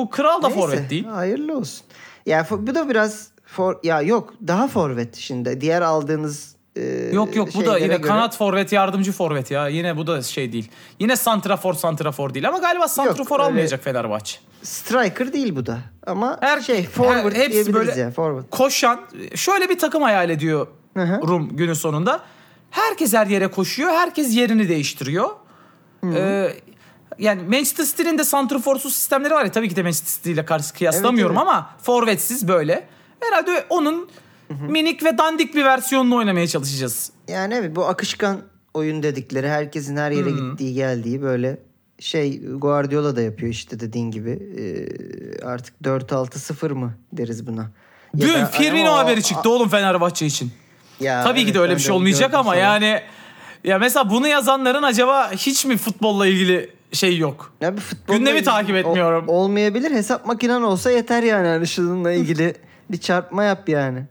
Bu kral da neyse, forvet değil. Hayırlı olsun. Ya bu da biraz for, ya yok daha forvet şimdi. Diğer aldığınız Ee, yok yok bu da yine göre... kanat forvet, yardımcı forvet ya. Yine bu da şey değil. Yine santrafor santrafor değil ama galiba santrafor yok, almayacak öyle... Fenerbahçe. Striker değil bu da. Ama her şey forward her, hepsi böyle yani, forward. Koşan şöyle bir takım hayal ediyor Rum günün sonunda. Herkes her yere koşuyor. Herkes yerini değiştiriyor. Ee, yani Manchester City'nin de santraforsuz sistemleri var ya. Tabii ki de Manchester City ile karşı kıyaslamıyorum evet, evet. Ama forvetsiz böyle. Herhalde onun Hı-hı. minik ve dandik bir versiyonunu oynamaya çalışacağız. Yani evet bu akışkan oyun dedikleri herkesin her yere Hı-hı. gittiği geldiği böyle şey Guardiola da yapıyor işte dediğin gibi ee, artık dört altı sıfır mı deriz buna. Dün ya da, Firmino o, haberi çıktı a- oğlum Fenerbahçe için. Ya, tabii evet, ki de öyle bir şey olmayacak ama sonra. Yani ya mesela bunu yazanların acaba hiç mi futbolla ilgili şey yok? Ya, gündemi takip etmiyorum. Ol, olmayabilir hesap makinen olsa yeter yani, yani şununla ilgili bir çarpma yap yani.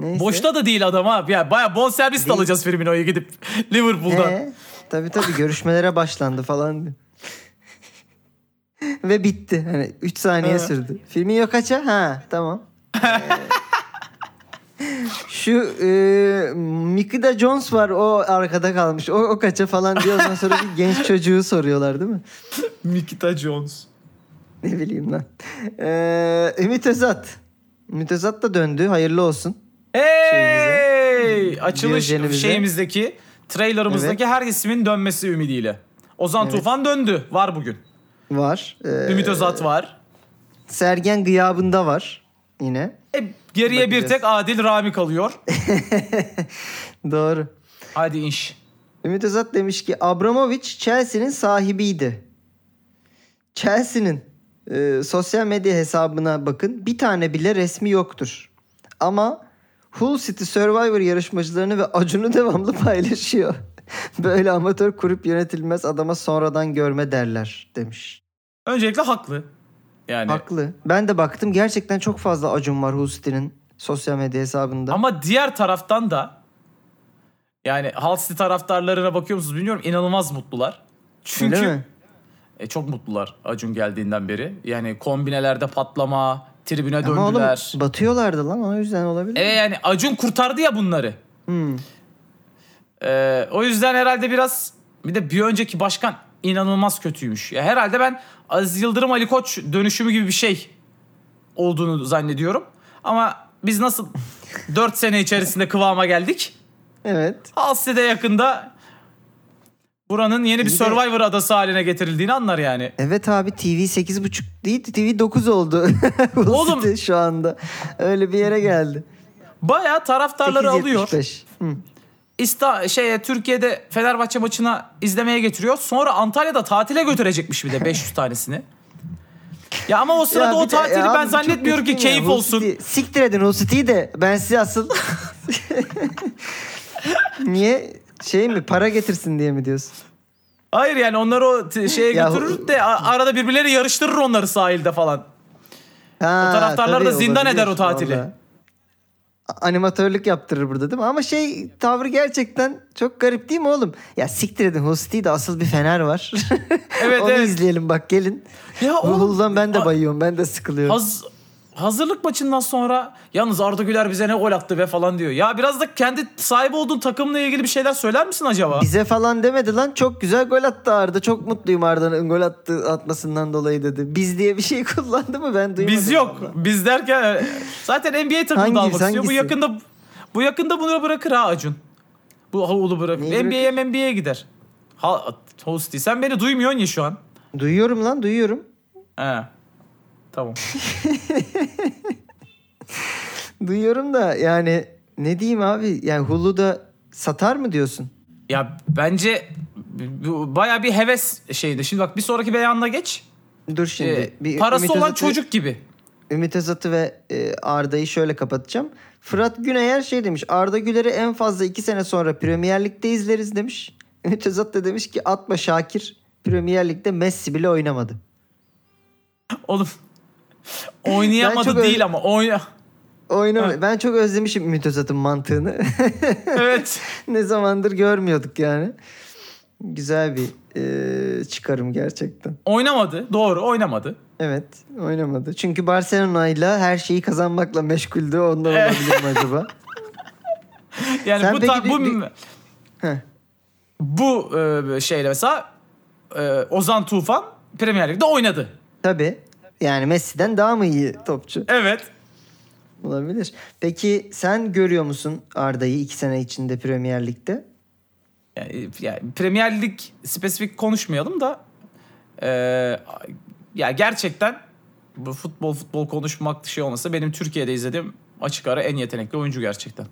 Neyse. Boşta da değil adam abi. Yani bayağı bonservis de alacağız Firmino'ya gidip Liverpool'dan. Ee, tabii tabii görüşmelere başlandı falan. Ve bitti. Hani üç saniye sürdü. Firmino kaça? Ha tamam. Ee, Şu e, Mikida Jones var, o arkada kalmış. O, o kaça falan diyor. Ondan sonra bir genç çocuğu soruyorlar değil mi? Mikida Jones. Ne bileyim lan. Ee, Ümit Özat. Ümit Özat da döndü. Hayırlı olsun. Hey! Açılış şeyimizdeki, trailerımızdaki evet. Her ismin dönmesi ümidiyle. Ozan evet. Tufan döndü. Var bugün. Var. Ee, Ümit Özat var. Sergen gıyabında var yine. E, geriye bakacağız. Bir tek Adil Rami kalıyor. Doğru. Hadi inş. Ümit Özat demiş ki Abramovich Chelsea'nin sahibiydi. Chelsea'nin e, sosyal medya hesabına bakın. Bir tane bile resmi yoktur. Ama Hull City Survivor yarışmacılarını ve Acun'u devamlı paylaşıyor. Böyle amatör kulüp yönetilmez, adama sonradan görme derler demiş. Öncelikle haklı. Yani... Haklı. Ben de baktım, gerçekten çok fazla Acun var Hull City'nin sosyal medya hesabında. Ama diğer taraftan da yani Hull City taraftarlarına bakıyor musunuz bilmiyorum, inanılmaz mutlular. Çünkü e, çok mutlular Acun geldiğinden beri. Yani kombinelerde patlama, tribüne ama döndüler. Oğlum, batıyorlardı lan, o yüzden olabilir. E yani Acun kurtardı ya bunları. Hmm. E, o yüzden herhalde biraz, bir de bir önceki başkan inanılmaz kötüymüş. Ya herhalde ben Aziz Yıldırım Ali Koç dönüşümü gibi bir şey olduğunu zannediyorum. Ama biz nasıl dört sene içerisinde kıvama geldik? Evet. Asya'da yakında buranın yeni bir Survivor adası haline getirildiğini anlar yani. Evet abi, T V sekiz buçuk değil, T V dokuz oldu. Oğlum şu anda öyle bir yere geldi. Bayağı taraftarları alıyor. İsta, şeye, Türkiye'de Fenerbahçe maçına izlemeye getiriyor. Sonra Antalya'da tatile götürecekmiş bir de beş yüz tanesini. Ya ama o sırada o tatili de, ben zannetmiyorum ki keyif ya, olsun. City. Siktir edin o City'yi de. Ben size asıl... Niye? Şey mi? Para getirsin diye mi diyorsun? Hayır yani onları o t- şeye götürür de arada birbirleri yarıştırır onları sahilde falan. Ha, o taraftarlar da zindan eder o tatili. Vallahi. Animatörlük yaptırır burada değil mi? Ama şey tavrı gerçekten çok garip değil mi oğlum? Ya siktir edin Hull City'de asıl bir Fener var. Evet. Onu evet. izleyelim bak, gelin. Ya oğlum, ben de bayıyorum, ben de sıkılıyorum. Haz, hazırlık maçından sonra yalnız Arda Güler bize ne gol attı be falan diyor. Ya biraz da kendi sahibi olduğun takımla ilgili bir şeyler söyler misin acaba? Bize falan demedi lan, çok güzel gol attı Arda. Çok mutluyum Arda'nın gol attı, atmasından dolayı dedi. Biz diye bir şey kullandı mı, ben duymadım. Biz yok. Vallahi. Biz derken zaten N B A takımı almak istiyor. Bu yakında bu yakında bunu bırakır ha Acun. Bu havlu bırakır. N B A'ye N B A'ye gider. Ha, hosti sen beni duymuyorsun ya şu an. Duyuyorum lan, duyuyorum. He. Tamam. Duyuyorum da yani ne diyeyim abi? Yani Hulu da satar mı diyorsun? Ya bence baya bir heves şeydi. Şimdi bak bir sonraki beyanına geç. Dur şimdi. Ee, bir parası Ümit olan Özat'ı, çocuk gibi. Ümit Özat'ı ve e, Arda'yı şöyle kapatacağım. Fırat Güneyer şey demiş. Arda Güler'i en fazla iki sene sonra Premier Lig'de izleriz demiş. Ümit Özat da demiş ki atma Şakir. Premier Lig'de Messi bile oynamadı. Oğlum. Oynayamadı değil öz- ama oyna. Oynamadı. Evet. Ben çok özlemişim Ümit Özat'ın mantığını. Evet. Ne zamandır görmüyorduk yani. Güzel bir e, çıkarım gerçekten. Oynamadı. Doğru, oynamadı. Evet, oynamadı. Çünkü Barcelona'yla her şeyi kazanmakla meşguldü. Ondan olabilir mi acaba? Yani sen bu ta- bir, bu bir... bu e, şeyle mesela e, Ozan Tufan Premier Lig'de oynadı. Tabii. Yani Messi'den daha mı iyi topçu? Evet. Olabilir. Peki sen görüyor musun Arda'yı iki sene içinde Premier Lig'de? Yani, yani Premier Lig spesifik konuşmayalım da e, ya gerçekten bu futbol futbol konuşmak şey olmasa benim Türkiye'de izlediğim açık ara en yetenekli oyuncu gerçekten.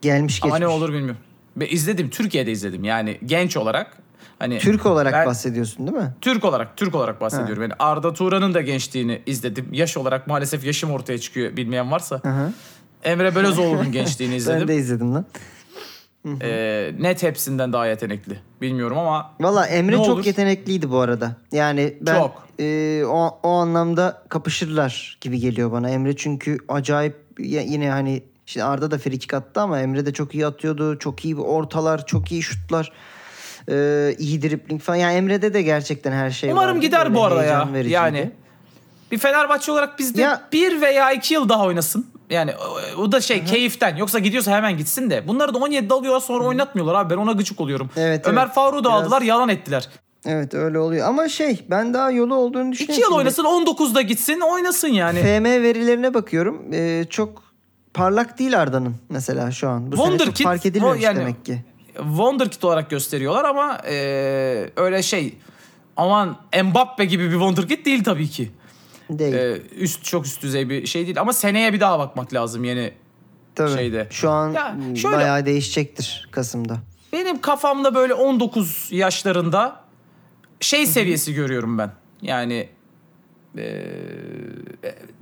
Gelmiş geçmiş. Ama ne olur bilmiyorum. Ben izledim, Türkiye'de izledim yani genç olarak. Hani Türk olarak ben, bahsediyorsun değil mi? Türk olarak, Türk olarak bahsediyorum. Ha. Yani Arda Turan'ın da gençliğini izledim. Yaş olarak maalesef yaşım ortaya çıkıyor, bilmeyen varsa. Hı-hı. Emre Belözoğlu'nun gençliğini izledim. Ben de izledim lan. Ee, net hepsinden daha yetenekli. Bilmiyorum ama. Valla Emre çok olur? yetenekliydi bu arada. Yani ben e, o, o anlamda kapışırlar gibi geliyor bana. Emre çünkü acayip yine hani işte Arda da frikik attı ama Emre de çok iyi atıyordu. Çok iyi ortalar, çok iyi şutlar. Ee, iyi dribling falan. Yani Emre'de de gerçekten her şey var. Umarım vardı. Gider öyle bu arada ya. Yani bir Fenerbahçe olarak bizde ya, bir veya iki yıl daha oynasın. Yani o da şey, hı-hı, keyiften. Yoksa gidiyorsa hemen gitsin de. Bunları da on yedide alıyorlar sonra, hı, oynatmıyorlar abi. Ben ona gıcık oluyorum. Evet, Ömer evet. Faruk'u da biraz aldılar, yalan ettiler. Evet öyle oluyor ama şey, ben daha yolu olduğunu düşünüyorum. iki yıl oynasın, on dokuzda gitsin, oynasın yani. F M verilerine bakıyorum. Ee, çok parlak değil Arda'nın mesela şu an. Bu Wonderkid, sene fark edilmemiş yani, demek ki. Wonderkid olarak gösteriyorlar ama e, öyle şey, aman Mbappe gibi bir Wonderkid değil tabii ki. Değil. Ee, üst çok üst düzey bir şey değil ama seneye bir daha bakmak lazım yeni tabii, şeyde. Şu an şöyle, bayağı değişecektir Kasım'da. Benim kafamda böyle on dokuz yaşlarında şey seviyesi, hı-hı, görüyorum ben. Yani e,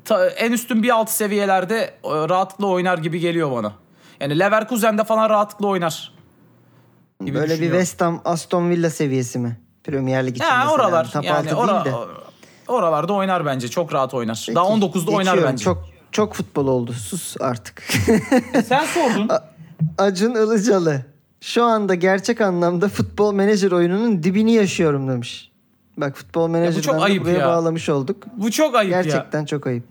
ta, en üstün bir altı seviyelerde rahatlıkla oynar gibi geliyor bana. Yani Leverkusen'de falan rahatlıkla oynar. Böyle bir West Ham, Aston Villa seviyesi mi? Premier Lig için ha, mesela. Oralar, yani, yani, ora, de. Oralarda oynar bence. Çok rahat oynar. Peki, daha on dokuzda oynar bence. Çok çok futbol oldu. Sus artık. Sen sordun. A- Acun Ilıcalı. Şu anda gerçek anlamda futbol menajer oyununun dibini yaşıyorum demiş. Bak futbol menajerden buraya ya. bağlamış olduk. Bu çok ayıp. Gerçekten ya. Gerçekten çok ayıp.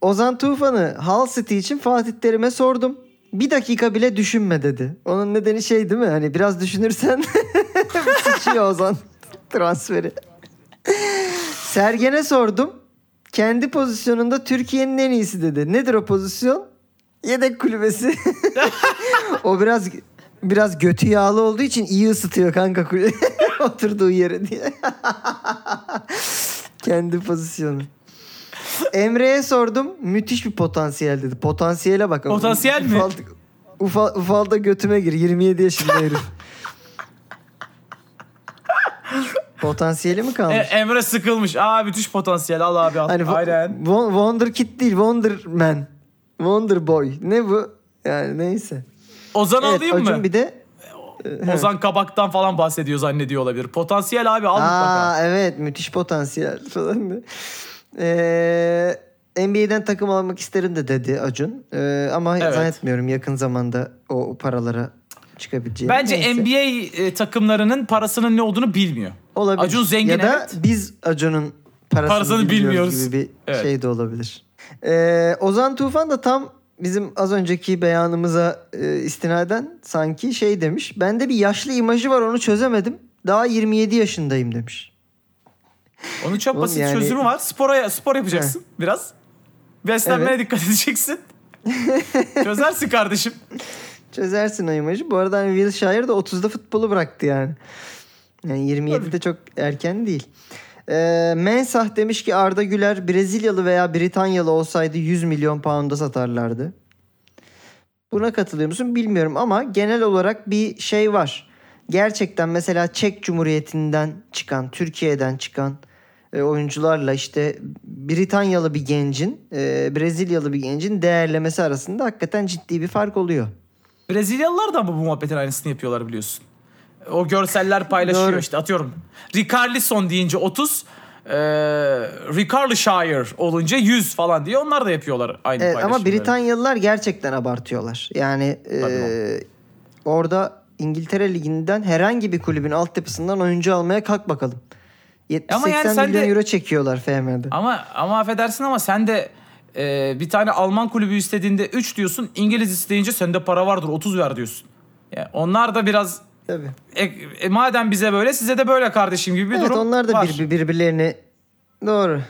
Ozan Tufan'ı Hull City için Fatih Terim'e sordum. Bir dakika bile düşünme dedi. Onun nedeni şey değil mi? Hani biraz düşünürsen sıçıyor Ozan transferi. Sergen'e sordum. Kendi pozisyonunda Türkiye'nin en iyisi dedi. Nedir o pozisyon? Yedek kulübesi. O biraz... Biraz götü yağlı olduğu için iyi ısıtıyor kanka oturduğu yere diye. Kendi pozisyonu. Emre'ye sordum. Müthiş bir potansiyel dedi. Potansiyele bak. Potansiyel mi? Ufal, ufal, ufalda götüme gir. yirmi yedi yaşında herif. Potansiyeli mi kalmış? E, Emre sıkılmış. Aa müthiş potansiyel. Al abi al. Hani Aynen. Wo- Wonder Kid değil. Wonder Man. Wonder Boy. Ne bu? Yani neyse. Ozan evet, alayım mı? Bir de Ozan Kabak'tan falan bahsediyor zannediyor olabilir. Potansiyel abi, al mutlaka. Aa evet, müthiş potansiyel falan. Ee, N B A'den takım almak isterim de dedi Acun. Ee, ama evet. zannetmiyorum yakın zamanda o paralara çıkabileceğini. Bence neyse. N B A takımlarının parasının ne olduğunu bilmiyor. Olabilir. Acun zengin evet. Ya da evet. biz Acun'un parasını, parasını bilmiyoruz, bilmiyoruz gibi bir evet. şey de olabilir. Ee, Ozan Tufan da tam bizim az önceki beyanımıza e, istinaden sanki şey demiş. Bende bir yaşlı imajı var, onu çözemedim. Daha yirmi yedi yaşındayım demiş. Onun çok basit yani... çözümü var. Spora, spor yapacaksın Heh. biraz. Beslenmeye evet. dikkat edeceksin. Çözersin kardeşim. Çözersin o imajı. Bu arada hani Wilshere de otuzda futbolu bıraktı yani. Yani yirmi yedide çok erken değil. Ee, Mensah demiş ki Arda Güler Brezilyalı veya Britanyalı olsaydı yüz milyon pound'a satarlardı. Buna katılıyor musun bilmiyorum ama genel olarak bir şey var. Gerçekten mesela Çek Cumhuriyeti'nden çıkan, Türkiye'den çıkan e, oyuncularla işte Britanyalı bir gencin, e, Brezilyalı bir gencin değerlemesi arasında hakikaten ciddi bir fark oluyor. Brezilyalılar da bu muhabbetin aynısını yapıyorlar biliyorsun. O görseller paylaşıyor Doğru. işte atıyorum. Richarlison deyince otuz, e, Richarlison olunca yüz falan diye onlar da yapıyorlar aynı evet, paylaşımları. Ama Britanyalılar gerçekten abartıyorlar. Yani e, orada İngiltere Ligi'nden herhangi bir kulübün altyapısından oyuncu almaya kalk bakalım. yetmiş seksen yani milyon de, euro çekiyorlar F M'de. Ama ama affedersin ama sen de e, bir tane Alman kulübü istediğinde üç diyorsun, İngiliz isteyince sende para vardır otuz ver diyorsun. Yani onlar da biraz... Tabii. E, e, madem bize böyle, size de böyle kardeşim gibi bir evet, durum var. Evet, onlar da bir, birbirlerini doğru,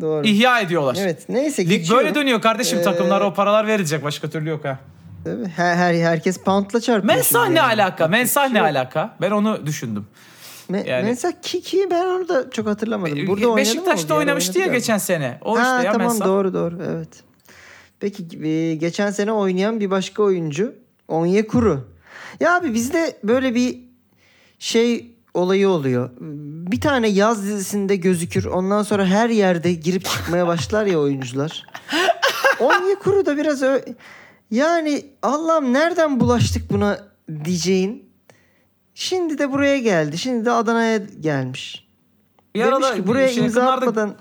doğru. İhya ediyorlar. Evet, neyse geçiyorum. Lig böyle dönüyor kardeşim, ee... takımlara o paralar verilecek, başka türlü yok ha. Tabii. Her, her herkes poundla çarpıyor. Mensah ne yani. alaka? Mensah ne alaka? Ben onu düşündüm. Me- yani... Mensah Kiki ben onu da çok hatırlamadım. Burada oynadı Beşiktaş'ta oynamıştı ya geçen sene. O ha, işte ya tamam, Mensah. Tamam doğru doğru evet. Peki geçen sene oynayan bir başka oyuncu Onyekuru. Ya abi bizde böyle bir şey olayı oluyor. Bir tane yaz dizisinde gözükür. Ondan sonra her yerde girip çıkmaya başlar ya oyuncular. Onyekuru da biraz öyle. Yani Allah'ım nereden bulaştık buna diyeceğin. Şimdi de buraya geldi. Şimdi de Adana'ya gelmiş. Ya demiş da, ki buraya imza atmadan...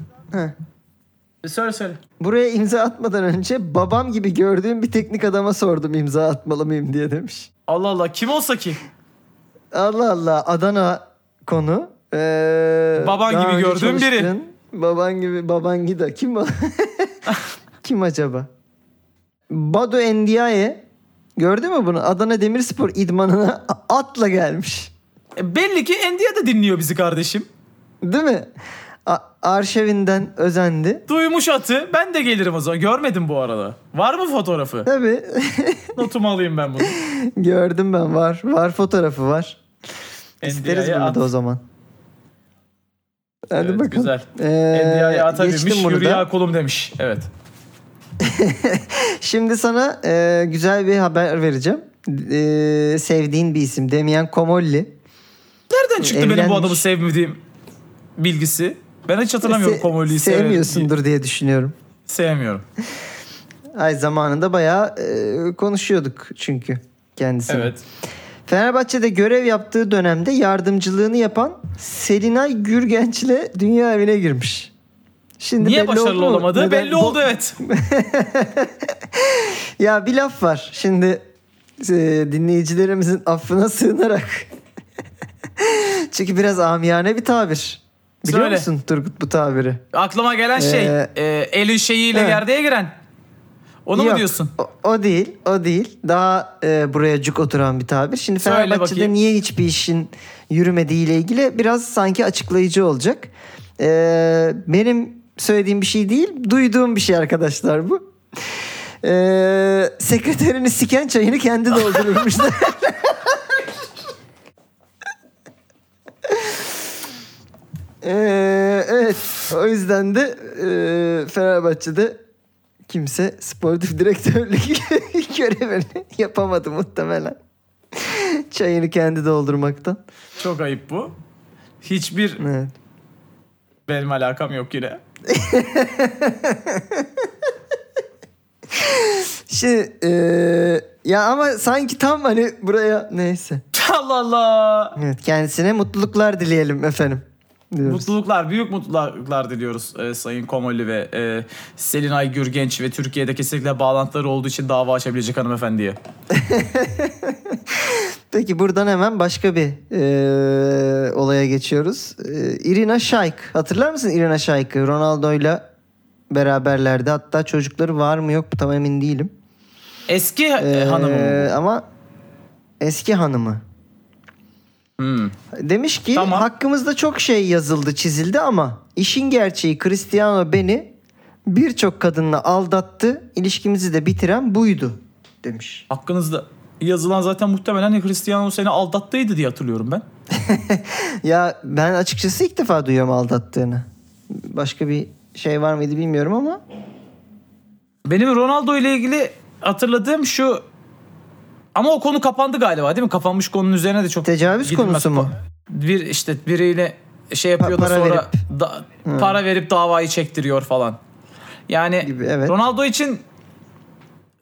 Söyle söyle. Buraya imza atmadan önce babam gibi gördüğüm bir teknik adama sordum imza atmalı mıyım diye demiş. Allah Allah, kim olsa ki? Allah Allah, Adana konu. Ee, baban gibi gördüğüm biri. Baban gibi, baban gida. Kim o? Kim acaba? Badu Endiaye, gördün mü bunu? Adana Demirspor idmanına atla gelmiş. E belli ki Endiaye de dinliyor bizi kardeşim. Değil mi? A- Arşevinden özendi. Duymuş atı. Ben de gelirim o zaman. Görmedim bu arada. Var mı fotoğrafı? Tabii. Notumu alayım ben bunu. Gördüm ben. Var. Var fotoğrafı var. İsteriz bunu da o zaman. Hadi evet, bakalım. Güzel. Ee, Endiaye ata binmiş. Yürüya kolum demiş. Evet. Şimdi sana e, güzel bir haber vereceğim. E, sevdiğin bir isim. Demian Komolli. Nereden çıktı Evlenmiş. Benim bu adamı sevmediğim bilgisi? Ben hiç hatırlamıyorum Se- Komolli'yi. Sevmiyorsundur sev- diye düşünüyorum. Sevmiyorum. Ay zamanında bayağı e, konuşuyorduk çünkü kendisini. Evet. Fenerbahçe'de görev yaptığı dönemde yardımcılığını yapan Selinay Gürgenç'le dünya evine girmiş. Şimdi niye başarılı olamadı? Neden? Belli oldu evet. Ya bir laf var. Şimdi e, dinleyicilerimizin affına sığınarak. Çünkü biraz amiyane bir tabir. Biliyor Söyle. Musun Turgut bu tabiri? Aklıma gelen ee, şey e, elin şeyiyle evet. Yerdeye giren. Onu Yok, mu diyorsun? O, o değil, o değil. Daha e, buraya cuk oturan bir tabir. Şimdi Fenerbahçe'de niye hiçbir işin yürümediğiyle ilgili biraz sanki açıklayıcı olacak. E, benim söylediğim bir şey değil, duyduğum bir şey arkadaşlar bu. E, sekreterini siken çayını kendi doldururmuşlar. Ee, evet, o yüzden de e, Fenerbahçe'de kimse sportif direktörlük görevini yapamadı muhtemelen. Çayını kendi doldurmaktan. Çok ayıp bu. Hiçbir evet. Benim alakam yok yine. Şimdi e, ya ama sanki tam hani buraya neyse. Allah Allah. Evet, kendisine mutluluklar dileyelim efendim. Diyoruz. Mutluluklar, büyük mutluluklar diliyoruz e, Sayın Komolli ve e, Selinay Gürgenç ve Türkiye'de kesinlikle bağlantıları olduğu için dava açabilecek hanımefendiye. Peki buradan hemen başka bir e, olaya geçiyoruz. E, Irina Shayk, hatırlar mısın Irina Shayk'ı? Ronaldo'yla beraberlerdi. Hatta çocukları var mı yok mu tam emin değilim. Eski e, hanımı mı? Ama eski hanımı. Hmm. Demiş ki tamam. Hakkımızda çok şey yazıldı çizildi ama işin gerçeği Cristiano beni birçok kadınla aldattı, ilişkimizi de bitiren buydu demiş. Hakkınızda yazılan zaten muhtemelen Cristiano seni aldattıydı diye hatırlıyorum ben. Ya ben açıkçası ilk defa duyuyorum aldattığını. Başka bir şey var mıydı bilmiyorum ama. Benim Ronaldo ile ilgili hatırladığım şu. Ama o konu kapandı galiba değil mi? Kapanmış konunun üzerine de çok tecavüz gidilmez. Konusu mu? Bir işte biriyle şey yapıyor pa- da sonra verip. Da, hmm. para verip davayı çektiriyor falan. Yani gibi, evet. Ronaldo için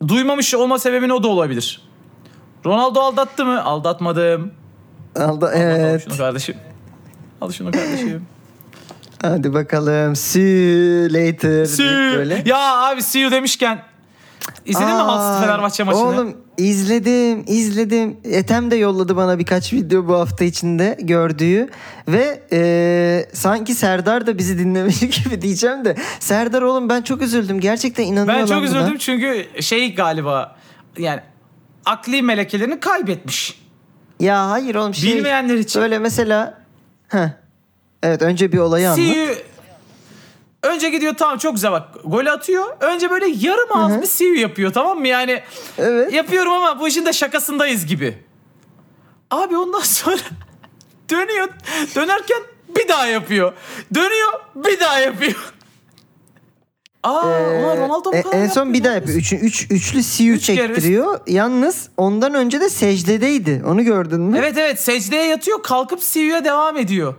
duymamış olma sebebin o da olabilir. Ronaldo aldattı mı? Aldatmadım. Alda evet. Al şunu kardeşim. Al şunu kardeşim. Hadi bakalım. See you later. See. Böyle. Ya abi see you demişken İzledin Aa, mi Hals'ın Fenerbahçe maçını? Oğlum izledim, izledim. Ethem de yolladı bana birkaç video bu hafta içinde gördüğü. Ve e, sanki Serdar da bizi dinlemiş gibi diyeceğim de. Serdar oğlum ben çok üzüldüm. Gerçekten inanamıyorum. Ben çok üzüldüm buna. Çünkü şey galiba yani akli melekelerini kaybetmiş. Ya hayır oğlum. Şey, bilmeyenler için. Böyle mesela. Heh, evet önce bir olayı anlat. Önce gidiyor tamam çok güzel bak gol atıyor. Önce böyle yarım ağız Hı-hı. bir C V yapıyor tamam mı yani evet. Yapıyorum ama bu işin de şakasındayız gibi. Abi ondan sonra dönüyor dönerken bir daha yapıyor. Dönüyor bir daha yapıyor. Aa ee, Ronaldo e, en son bir daha yapıyor. Üç, üç, üçlü C V üç çektiriyor. Kere. Yalnız ondan önce de secdedeydi. Onu gördün mü? Evet evet secdeye yatıyor kalkıp C V'ye devam ediyor.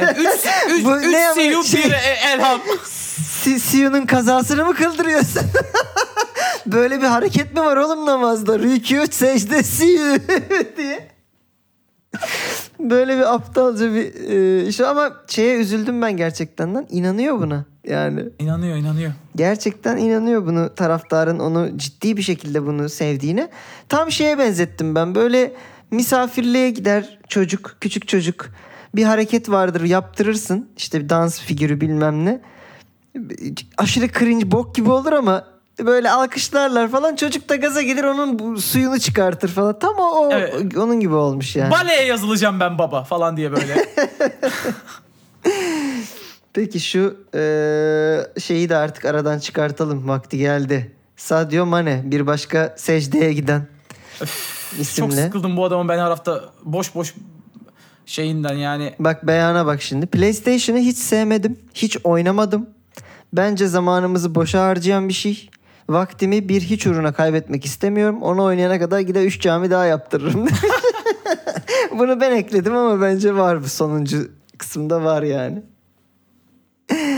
Yani üç, üç, bu üç ne C E O şey, bir elham. C E O'nun kazasını mı kıldırıyorsun? Böyle bir hareket mi var oğlum namazda? Rükû, secde, C E O diye. Böyle bir aptalca bir e, iş ama şeye üzüldüm ben gerçekten lan. İnanıyor buna yani. İnanıyor, inanıyor. Gerçekten inanıyor bunu taraftarın onu ciddi bir şekilde bunu sevdiğine. Tam şeye benzettim ben. Böyle misafirliğe gider çocuk, küçük çocuk. Bir hareket vardır yaptırırsın işte bir dans figürü bilmem ne aşırı cringe bok gibi olur ama böyle alkışlarlar falan. Çocuk da gaza gelir, onun suyunu çıkartır falan. Tam o, o evet. Onun gibi olmuş yani. Baleye yazılacağım ben baba falan diye böyle. Peki şu e, şeyi de artık aradan çıkartalım. Vakti geldi. Sadio Mane, bir başka secdeye giden isimle. Çok sıkıldım bu adamın ben her hafta boş boş şeyinden yani. Bak beyana bak şimdi. PlayStation'ı hiç sevmedim. Hiç oynamadım. Bence zamanımızı boşa harcayan bir şey. Vaktimi bir hiç uğruna kaybetmek istemiyorum. Onu oynayana kadar gider üç cami daha yaptırırım. Bunu ben ekledim ama bence var, bu sonuncu kısımda var yani.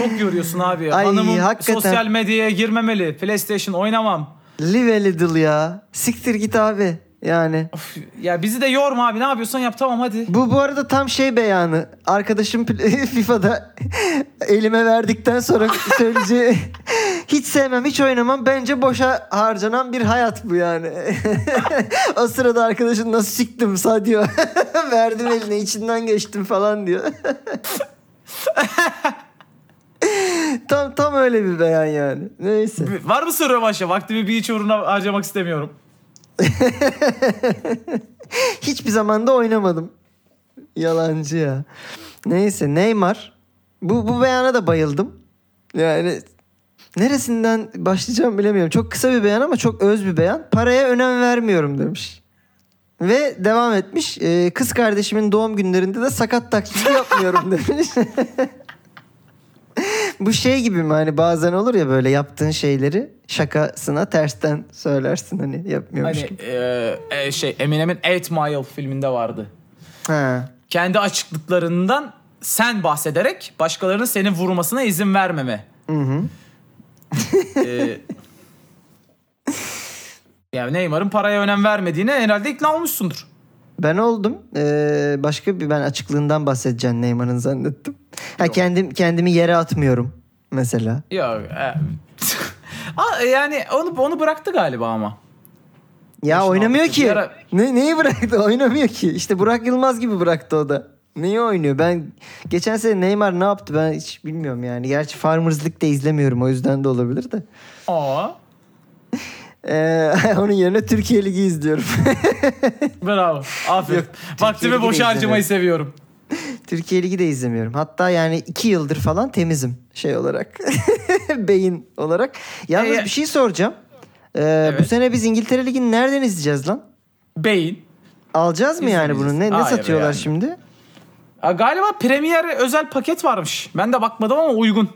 Çok yoruyorsun abi. Ay, hanımım hakikaten sosyal medyaya girmemeli. PlayStation oynamam. Live a little ya. Siktir git abi. Yani. Of, ya bizi de yorma abi. Ne yapıyorsan yap, tamam hadi. Bu bu arada tam şey beyanı. Arkadaşım FIFA'da elime verdikten sonra söyleyeceği hiç sevmem, hiç oynamam. Bence boşa harcanan bir hayat bu yani. O sırada arkadaşın nasıl siktim Sadio. Verdim eline, içinden geçtim falan diyor. Tam tam öyle bir beyan yani. Neyse. Var mı soru başla? Vaktimi bir hiç uğruna harcamak istemiyorum. Hiçbir zaman da oynamadım. Yalancı ya. Neyse, Neymar. Bu bu beyana da bayıldım. Yani neresinden başlayacağım bilemiyorum. Çok kısa bir beyan ama çok öz bir beyan. Paraya önem vermiyorum demiş. Ve devam etmiş. Ee, kız kardeşimin doğum günlerinde de sakat taklidi yapmıyorum demiş. Bu şey gibi mi, hani bazen olur ya böyle yaptığın şeyleri şakasına tersten söylersin, hani yapmıyormuş hani, gibi. Hani e, şey Eminem'in eight mile filminde vardı. Ha. Kendi açıklıklarından sen bahsederek başkalarının seni vurmasına izin vermeme. Hı hı. e, yani Neymar'ın paraya önem vermediğine herhalde ikna olmuşsundur. Ben oldum. Ee, başka bir ben açıklığından bahsedeceğim Neymar'ın zannettim. Ha, kendim kendimi yere atmıyorum mesela. Yok. E, yani onu onu bıraktı galiba ama. Ya başına oynamıyor ki. Yere... Ne, neyi bıraktı? Oynamıyor ki. İşte Burak Yılmaz gibi bıraktı o da. Niye oynuyor? Ben geçen sene Neymar ne yaptı ben hiç bilmiyorum yani. Gerçi Farmers League'de izlemiyorum, o yüzden de olabilir de. Aa. Ee, onun yerine Türkiye Ligi izliyorum. Bravo. Aferin. Vaktimi boşa harcamayı seviyorum. Türkiye Ligi de izlemiyorum. Hatta yani iki yıldır falan temizim şey olarak. Beyin olarak. Yalnız ee, bir şey soracağım. Ee, evet. Bu sene biz İngiltere Ligi'ni nereden izleyeceğiz lan? Beyin. Alacağız mı İzleyeceğiz. Yani bunu? Ne, ne satıyorlar yani şimdi? Ya, galiba Premier özel paket varmış. Ben de bakmadım ama uygun.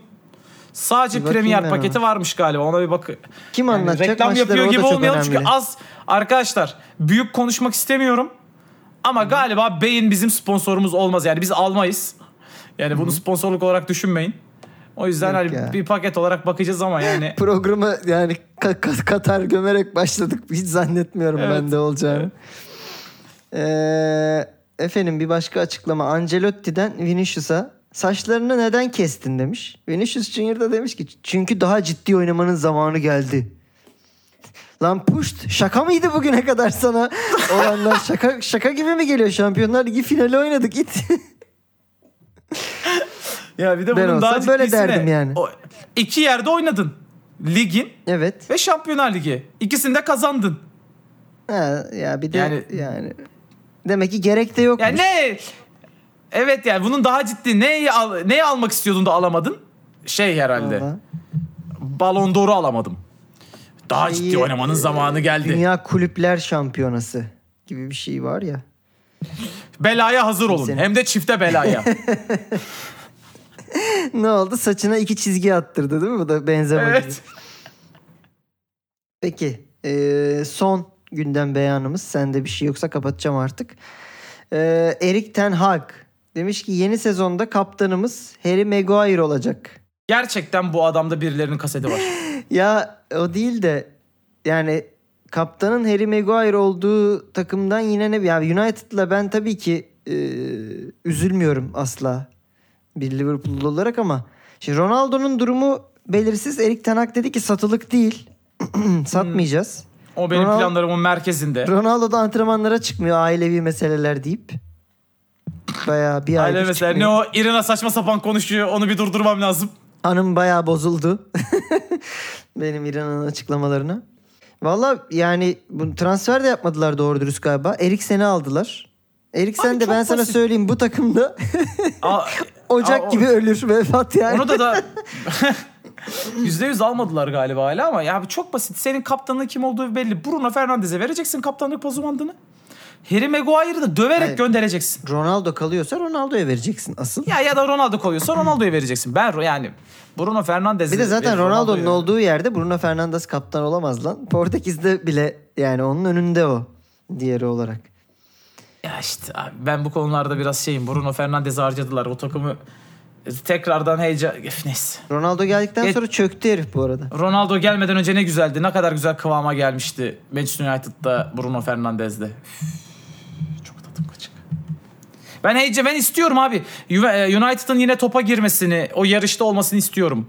Sadece Premier paketi varmış galiba. Ona bir bakın. Kim yani anlatacak? Reklam maçları yapıyor gibi olmayalım çünkü az arkadaşlar, büyük konuşmak istemiyorum. Ama Hı-hı. galiba Beyin bizim sponsorumuz olmaz. Yani biz almayız. Yani Hı-hı. bunu sponsorluk olarak düşünmeyin. O yüzden hani bir paket olarak bakacağız ama yani. Programı yani Katar gömerek başladık. Hiç zannetmiyorum evet. ben de olacağını. Evet. Ee, efendim bir başka açıklama. Ancelotti'den Vinicius'a. Saçlarını neden kestin demiş. Vinicius Junior da demiş ki çünkü daha ciddi oynamanın zamanı geldi. Lan puşt, şaka mıydı bugüne kadar sana olanlar? Şaka şaka gibi mi geliyor? Şampiyonlar Ligi finali oynadık it. Ya bir de ben bunun daha böyle derdim yani. O, iki yerde oynadın. Ligin evet. ve Şampiyonlar Ligi. İkisini de kazandın. Ha, ya bir de yani, yani demek ki gerek de yokmuş. Ya ne? Evet yani bunun daha ciddi neyi, al, neyi almak istiyordun da alamadın? Şey herhalde. Aha. Ballon d'Or'u alamadım. Daha Ay, ciddi oynamanın e, zamanı geldi. Dünya Kulüpler Şampiyonası gibi bir şey var ya. Belaya hazır Kimsenin. olun. Hem de çifte belaya. Ne oldu? Saçına iki çizgi attırdı değil mi? Bu da benzemek evet. gibi. Peki. E, son gündem beyanımız. Sende bir şey yoksa kapatacağım artık. Ee, Erik Ten Hag demiş ki yeni sezonda kaptanımız Harry Maguire olacak. Gerçekten bu adamda birilerinin kaseti var. Ya o değil de yani kaptanın Harry Maguire olduğu takımdan yine ne? Ya United'la ben tabii ki e, üzülmüyorum asla bir Liverpool'lu olarak ama şimdi Ronaldo'nun durumu belirsiz. Erik Ten Hag dedi ki satılık değil. Satmayacağız. Hmm. O benim Ronaldo, planlarımın merkezinde. Ronaldo da antrenmanlara çıkmıyor ailevi meseleler deyip. Bayağı bir ailevi meseleler. Çıkmıyor. Ne o İrina saçma sapan konuşuyor, onu bir durdurmam lazım. Hanım bayağı bozuldu. benim İran'ın açıklamalarını. Valla yani bu transfer de yapmadılar doğru dürüst galiba. Eriksen'i aldılar. Eriksen abi de ben basit. Sana söyleyeyim bu takımda a, Ocak a, o, gibi ölür vefat yani. Onu da da yüzde yüz almadılar galiba hala ama ya çok basit. Senin kaptanlığı kim olduğu belli. Bruno Fernandes'e vereceksin kaptanlık pozumandını. Harry Maguire'ı da döverek hayır, göndereceksin. Ronaldo kalıyorsa Ronaldo'ya vereceksin asıl. Ya ya da Ronaldo kalıyorsa Ronaldo'ya vereceksin. Ben yani Bruno Fernandes'i... Bir de zaten Ronaldo'nun Ronaldo olduğu yerde Bruno Fernandes kaptan olamaz lan. Portekiz'de bile yani onun önünde o diğeri olarak. Ya işte abi, ben bu konularda biraz şeyim. Bruno Fernandes'i harcadılar. O takımı tekrardan heyecan... Neyse. Ronaldo geldikten Ge- sonra çöktü herif bu arada. Ronaldo gelmeden önce ne güzeldi. Ne kadar güzel kıvama gelmişti Manchester United'da Bruno Fernandes'de. Ben heyecan, ben istiyorum abi. United'ın yine topa girmesini, o yarışta olmasını istiyorum.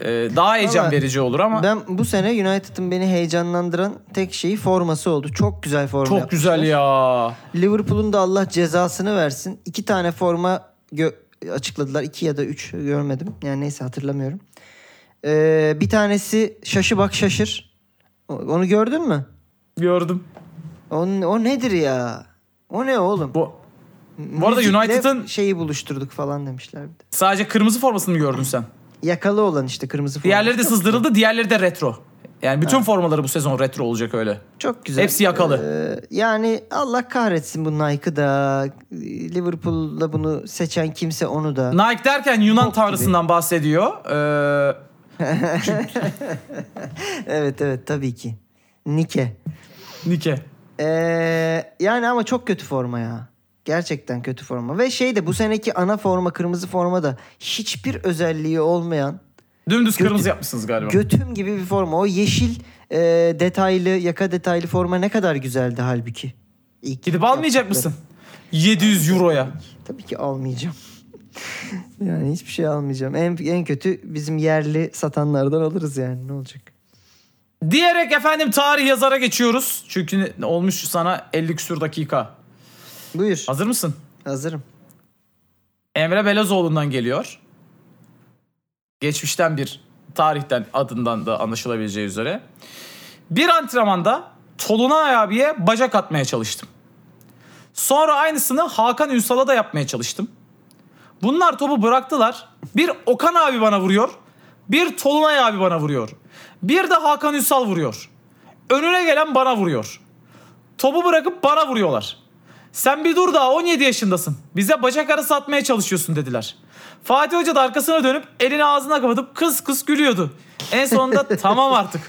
Ee, daha heyecan ama verici olur ama. Ben bu sene United'ın beni heyecanlandıran tek şeyi forması oldu. Çok güzel forma Çok yapmışlar. Güzel ya. Liverpool'un da Allah cezasını versin. İki tane forma gö- açıkladılar. İki ya da üç görmedim. Yani neyse hatırlamıyorum. Ee, bir tanesi şaşı bak şaşır. Onu gördün mü? Gördüm. Onun, o nedir ya? O ne oğlum? Bu... Bu arada United'ın şeyi buluşturduk falan demişler bir de. Sadece kırmızı formasını mı gördün sen? Yakalı olan işte kırmızı forması. Diğerleri de sızdırıldı, diğerleri de retro. Yani bütün ha. formaları bu sezon retro olacak öyle. Çok güzel. Hepsi yakalı. Ee, yani Allah kahretsin bu Nike'ı da. Liverpool'la bunu seçen kimse onu da. Nike derken Yunan Top tanrısından gibi bahsediyor. Ee... evet evet tabii ki. Nike. Nike. Ee, yani ama çok kötü forma ya. Gerçekten kötü forma. Ve şey de bu seneki ana forma, kırmızı forma da hiçbir özelliği olmayan... Dümdüz götüm, kırmızı yapmışsınız galiba. Götüm gibi bir forma. O yeşil e, detaylı, yaka detaylı forma ne kadar güzeldi halbuki. İlk Gidip almayacak yaptıkları. Mısın? yedi yüz euroya. Tabii ki almayacağım. Yani hiçbir şey almayacağım. En, en kötü bizim yerli satanlardan alırız yani. Ne olacak? Diyerek efendim tarih yazara geçiyoruz. Çünkü olmuş sana elli küsur dakika. Buyur. Hazır mısın? Hazırım. Emre Belözoğlu'ndan geliyor. Geçmişten bir tarihten adından da anlaşılabileceği üzere. Bir antrenmanda Tolunay abiye bacak atmaya çalıştım. Sonra aynısını Hakan Ünsal'a da yapmaya çalıştım. Bunlar topu bıraktılar. Bir Okan abi bana vuruyor. Bir Tolunay abi bana vuruyor. Bir de Hakan Ünsal vuruyor. Önüne gelen bana vuruyor. Topu bırakıp bana vuruyorlar. Sen bir dur daha on yedi yaşındasın. Bize bacak arası atmaya çalışıyorsun dediler. Fatih Hoca da arkasına dönüp elini ağzına kapatıp kıs kıs gülüyordu. En sonunda tamam artık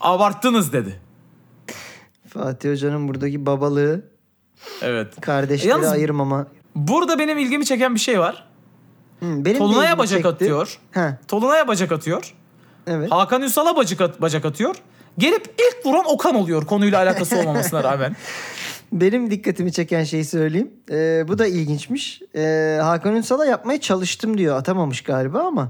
abarttınız dedi. Fatih Hoca'nın buradaki babalığı. Evet. Kardeşleri e yalnız, ayırmama. Burada benim ilgimi çeken bir şey var. Hı, benim Tolunay'a bacak çekti. atıyor. Ha. Tolunay'a bacak atıyor. Evet. Hakan Ünsal'a bacak, at, bacak atıyor. Gelip ilk vuran Okan oluyor konuyla alakası olmamasına rağmen. Benim dikkatimi çeken şeyi söyleyeyim. Ee, bu da ilginçmiş. Ee, Hakan Ünsal'a yapmaya çalıştım diyor. Atamamış galiba ama.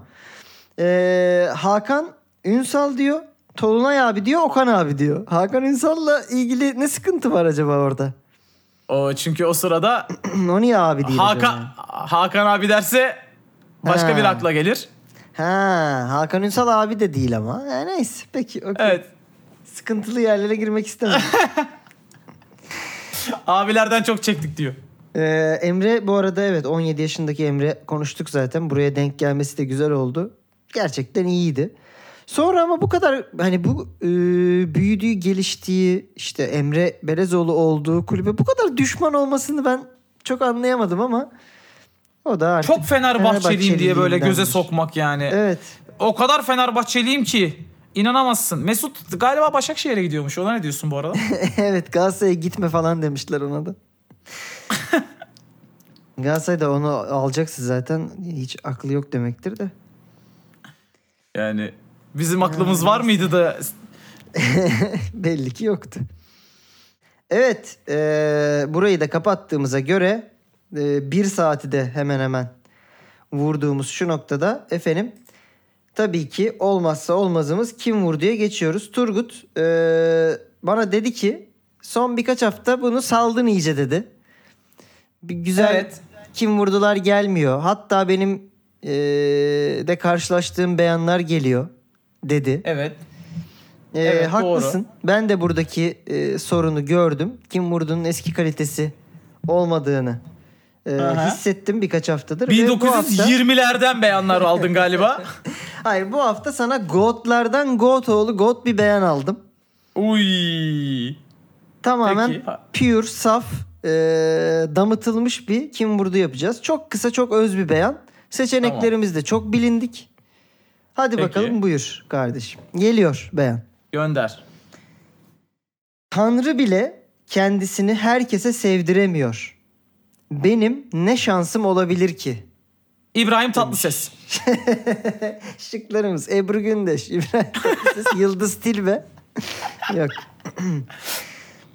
Ee, Hakan Ünsal diyor. Tolunay abi diyor. Okan abi diyor. Hakan Ünsal'la ilgili ne sıkıntı var acaba orada? O çünkü o sırada o niye abi diyor? Hakan, Hakan abi derse başka ha. bir akla gelir. Ha, Hakan Ünsal abi de değil ama. Ha, neyse peki. Okay. Evet. Sıkıntılı yerlere girmek istemem. Abilerden çok çektik diyor. Ee, Emre bu arada evet on yedi yaşındaki Emre konuştuk zaten. Buraya denk gelmesi de güzel oldu. Gerçekten iyiydi. Sonra ama bu kadar hani bu e, büyüdüğü, geliştiği işte Emre Belezoğlu olduğu kulübe bu kadar düşman olmasını ben çok anlayamadım ama o da artık çok Fenerbahçeliyim diye böyle göze sokmak yani. Evet. O kadar Fenerbahçeliyim ki İnanamazsın. Mesut galiba Başakşehir'e gidiyormuş. Ona ne diyorsun bu arada? Evet, Galatasaray'a gitme falan demişler ona da. Galatasaray da onu alacaksa zaten hiç aklı yok demektir de. Yani bizim aklımız yani, var mıydı da? Belli ki yoktu. Evet, e, burayı da kapattığımıza göre e, bir saati de hemen hemen vurduğumuz şu noktada efendim. Tabii ki olmazsa olmazımız kim vur diye geçiyoruz. Turgut e, bana dedi ki son birkaç hafta bunu saldın iyice dedi. Bir güzel evet. Kim vurdular gelmiyor. Hatta benim e, de karşılaştığım beyanlar geliyor dedi. Evet. Ee, evet, haklısın. Doğru. Ben de buradaki e, sorunu gördüm. Kim vurduğunun eski kalitesi olmadığını e, hissettim birkaç haftadır. bin dokuz yüz yirmilerden hafta... beyanlar aldın galiba. Hayır, bu hafta sana Goat'lardan Goatoğlu Goat bir beyan aldım. Uy. Tamamen Peki. pure, saf, e, damıtılmış bir kim vurdu yapacağız. Çok kısa, çok öz bir beyan. Seçeneklerimiz tamam. de çok bilindik. Hadi Peki. bakalım, buyur kardeşim. Geliyor beyan. Gönder. Tanrı bile kendisini herkese sevdiremiyor. Benim ne şansım olabilir ki? İbrahim Tatlıses. Şıklarımız Ebru Gündeş, İbrahim Tatlıses, Yıldız Tilbe. Yok.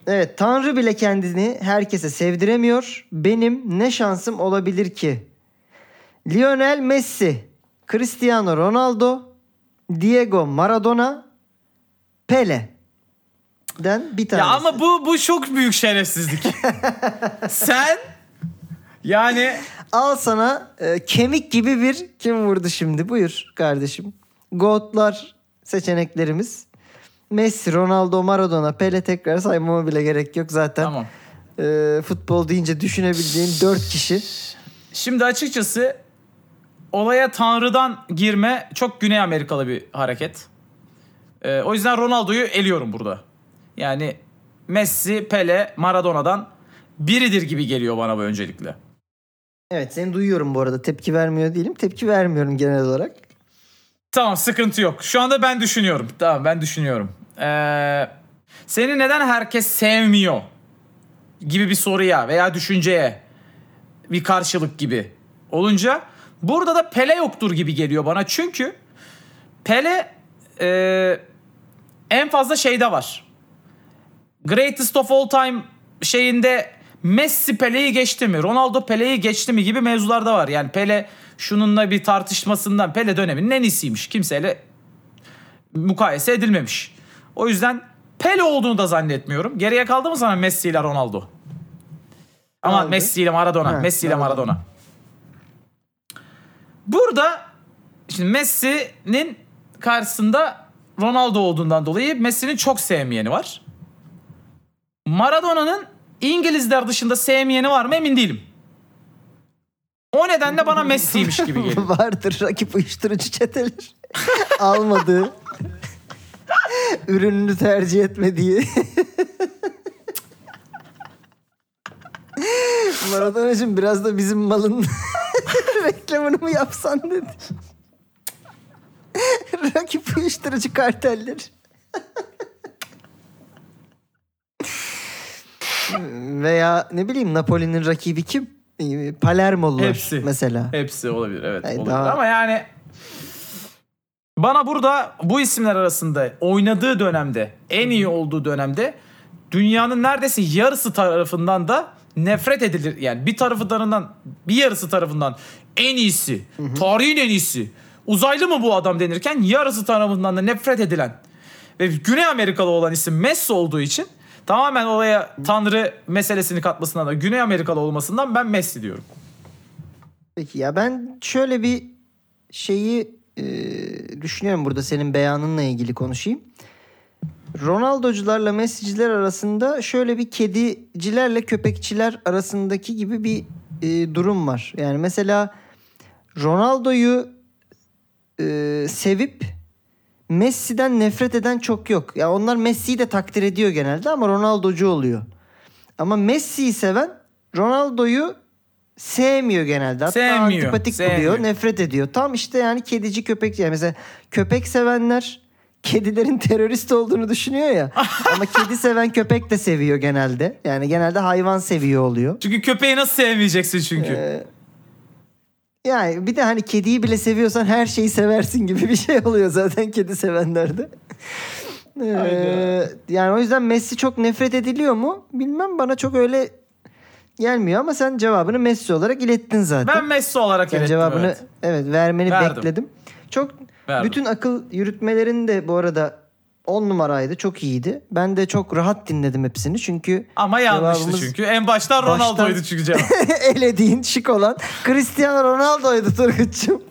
Evet, Tanrı bile kendini herkese sevdiremiyor. Benim ne şansım olabilir ki? Lionel Messi, Cristiano Ronaldo, Diego Maradona, Pele'den bir tanesi. Ya ama bu bu çok büyük şerefsizlik. Sen yani al sana e, kemik gibi bir kim vurdu şimdi. Buyur kardeşim. Goatlar seçeneklerimiz. Messi, Ronaldo, Maradona, Pele, tekrar saymama bile gerek yok zaten. Tamam. E, futbol deyince düşünebildiğin dört kişi. Şimdi açıkçası olaya Tanrı'dan girme çok Güney Amerikalı bir hareket. Ee, o yüzden Ronaldo'yu eliyorum burada. Yani Messi, Pele, Maradona'dan biridir gibi geliyor bana bu öncelikle. Evet, seni duyuyorum bu arada. Tepki vermiyor değilim. Tepki vermiyorum genel olarak. Tamam, sıkıntı yok. Şu anda ben düşünüyorum. Tamam, ben düşünüyorum. Ee, seni neden herkes sevmiyor gibi bir soruya veya düşünceye bir karşılık gibi olunca... Burada da Pele yoktur gibi geliyor bana. Çünkü Pele e, en fazla şeyde var. Greatest of all time şeyinde Messi Pele'yi geçti mi? Ronaldo Pele'yi geçti mi gibi mevzularda var. Yani Pele şununla bir tartışmasından, Pele döneminin en iyisiymiş. Kimseyle mukayese edilmemiş. O yüzden Pele olduğunu da zannetmiyorum. Geriye kaldı mı sana Messi ile Ronaldo? Ama Messi ile Maradona. Ha, Messi ile Maradona. Maradona. Burada şimdi Messi'nin karşısında Ronaldo olduğundan dolayı Messi'nin çok sevmeyeni var. Maradona'nın İngilizler dışında sevmeyeni var mı emin değilim. O nedenle bana Messi'ymiş gibi geliyor. Vardır, rakip uyuşturucu çeteler. Almadığı, ürününü tercih etmediği. Maradona'cığım biraz da bizim malın... reklamını mı yapsan dedi. Rakip uyuşturucu karteller. Veya ne bileyim, Napoli'nin rakibi kim? Palermolular hepsi, mesela. Hepsi olabilir, evet. Hayır, olabilir. Daha... Ama yani bana burada bu isimler arasında oynadığı dönemde, en iyi olduğu dönemde dünyanın neredeyse yarısı tarafından da nefret edilir. Yani bir tarafından, bir yarısı tarafından en iyisi, hı hı. tarihin en iyisi, uzaylı mı bu adam denirken yarısı tarafından da nefret edilen ve Güney Amerikalı olan isim Messi olduğu için tamamen olaya Tanrı meselesini katmasından da Güney Amerikalı olmasından ben Messi diyorum. Peki ya ben şöyle bir şeyi e, düşünüyorum, burada senin beyanınla ilgili konuşayım. Ronaldo'cularla Messi'ciler arasında şöyle bir kedicilerle köpekçiler arasındaki gibi bir e, durum var. Yani mesela Ronaldo'yu e, sevip Messi'den nefret eden çok yok. Ya yani onlar Messi'yi de takdir ediyor genelde ama Ronaldo'cu oluyor. Ama Messi'yi seven Ronaldo'yu sevmiyor genelde. Hatta sevmiyor, antipatik sevmiyor. Buluyor, nefret ediyor. Tam işte yani kedici köpekçi. Yani mesela köpek sevenler kedilerin terörist olduğunu düşünüyor ya. Ama kedi seven köpek de seviyor genelde. Yani genelde hayvan seviyor oluyor. Çünkü köpeği nasıl sevmeyeceksin çünkü? Ee, yani bir de hani kediyi bile seviyorsan her şeyi seversin gibi bir şey oluyor zaten kedi sevenlerde. ee, yani o yüzden Messi çok nefret ediliyor mu? Bilmem, bana çok öyle gelmiyor ama sen cevabını Messi olarak ilettin zaten. Ben Messi olarak sen ilettim. Cevabını evet, evet vermeni Verdim. bekledim. Çok Verdim. Bütün akıl yürütmelerin de bu arada on numaraydı. Çok iyiydi. Ben de çok rahat dinledim hepsini çünkü... Ama yanlıştı çünkü. En baştan Ronaldo'ydu çünkü cevap. Elediğin şık olan Cristiano Ronaldo'ydu Turgut'cum.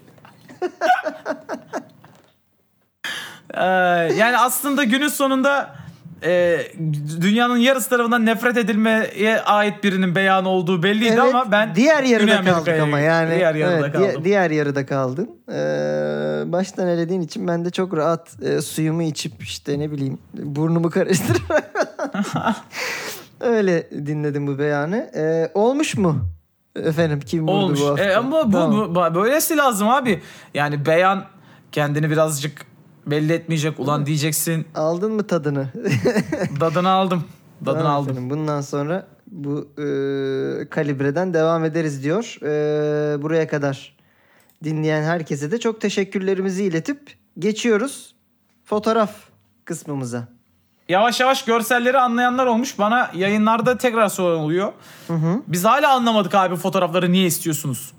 Ee, yani aslında günün sonunda e, dünyanın yarısı tarafından nefret edilmeye ait birinin beyanı olduğu belliydi, evet, ama ben diğer yarıda kaldık ama yani diğer yarıda evet, kaldım. Di- diğer yarıda kaldın. Ee, baştan elediğin için ben de çok rahat e, suyumu içip işte ne bileyim burnumu karıştırarak öyle dinledim bu beyanı. Ee, olmuş mu? Efendim kim vurdu olmuş bu hafta? E, ama bu, tamam. bu, bu böylesi lazım abi. Yani beyan kendini birazcık belli etmeyecek. Ulan diyeceksin. Aldın mı tadını? Tadını aldım. Tadını tamam aldım. Efendim. Bundan sonra bu e, kalibreden devam ederiz diyor. E, buraya kadar dinleyen herkese de çok teşekkürlerimizi iletip geçiyoruz fotoğraf kısmımıza. Yavaş yavaş görselleri anlayanlar olmuş. Bana yayınlarda tekrar soran oluyor. Hı hı. Biz hala anlamadık abi fotoğrafları niye istiyorsunuz?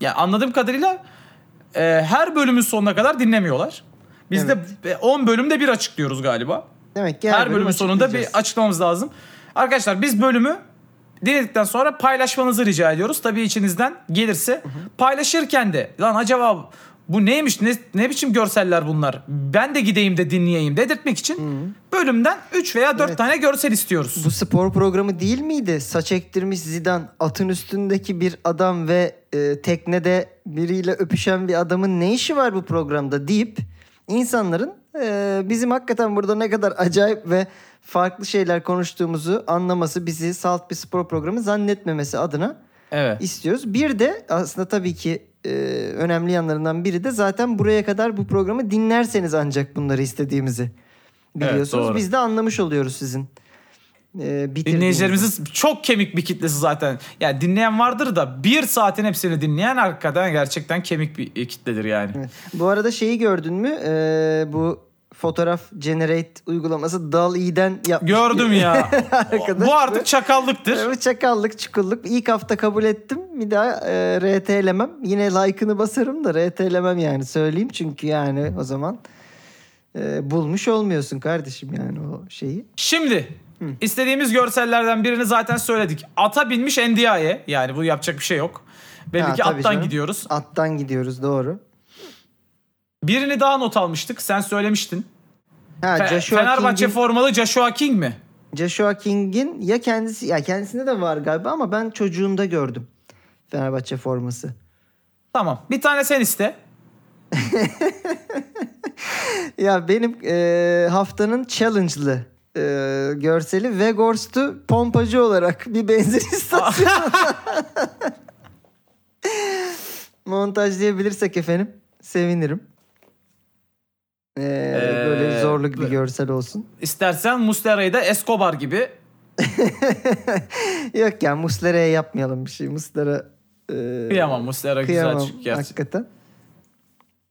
Yani anladığım kadarıyla e, her bölümün sonuna kadar dinlemiyorlar. Biz evet. de on bölümde bir açıklıyoruz galiba. Demek ki her, her bölüm bölümün sonunda bir açıklamamız lazım. Arkadaşlar biz bölümü dinledikten sonra paylaşmanızı rica ediyoruz. Tabii içinizden gelirse. Hı hı. Paylaşırken de lan acaba bu neymiş, ne, ne biçim görseller bunlar, ben de gideyim de dinleyeyim dedirtmek için Hı. bölümden üç veya dört evet. tane görsel istiyoruz. Bu spor programı değil miydi? Saç ektirmiş Zidane, atın üstündeki bir adam ve e, teknede biriyle öpüşen bir adamın ne işi var bu programda deyip insanların e, bizim hakikaten burada ne kadar acayip ve farklı şeyler konuştuğumuzu anlaması, bizi salt bir spor programı zannetmemesi adına evet. istiyoruz. Bir de aslında tabii ki Ee, önemli yanlarından biri de zaten buraya kadar bu programı dinlerseniz ancak bunları istediğimizi biliyorsunuz. Evet, biz de anlamış oluyoruz sizin. Ee, Dinleyicilerimizin çok kemik bir kitlesi zaten. Yani dinleyen vardır da bir saatin hepsini dinleyen hakikaten gerçekten kemik bir kitledir yani. Evet. Bu arada şeyi gördün mü? Ee, bu fotoğraf generate uygulaması Dall-E'den yapmış. Gördüm ya. Bu artık çakallıktır. Çakallık, çukulluk. İlk hafta kabul ettim. Bir daha e, R T'lemem. Yine like'ını basarım da R T'lemem yani. Söyleyeyim çünkü yani o zaman e, bulmuş olmuyorsun kardeşim yani o şeyi. Şimdi Hı. istediğimiz görsellerden birini zaten söyledik. Ata binmiş Endia'ya. Yani bu yapacak bir şey yok. Belki ki attan canım. gidiyoruz. Attan gidiyoruz, doğru. Birini daha not almıştık. Sen söylemiştin. Ha, Fe- Fenerbahçe King'in... formalı Joshua King mi? Joshua King'in ya kendisi ya kendisinde de var galiba ama ben çocuğunda gördüm. Fenerbahçe forması. Tamam. Bir tane sen iste. Ya benim e, haftanın challenge'lı e, görseli Weghorst'u pompacı olarak bir benzin istasyonu. Montajlayabilirsek efendim sevinirim. Ee, böyle zorluk bir görsel olsun. İstersen Muslera'yı da Escobar gibi. Yok ya, Muslera'ya yapmayalım bir şey. Muslera e, kıyamam Muslera kıyamam, güzel çıkıyor. Hakikaten.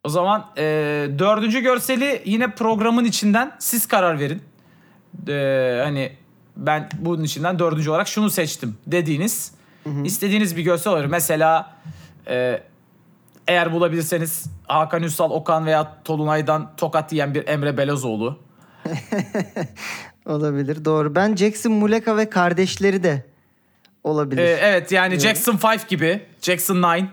O zaman e, dördüncü görseli yine programın içinden siz karar verin. E, hani ben bunun içinden dördüncü olarak şunu seçtim dediğiniz, hı hı. istediğiniz bir görsel olur. Mesela e, eğer bulabilirseniz Hakan Ünsal, Okan veya Tolunay'dan tokat yiyen bir Emre Belözoğlu. Olabilir, doğru. Ben Jackson Muleka ve kardeşleri de olabilir. Ee, evet yani evet. Jackson beş gibi, Jackson dokuz.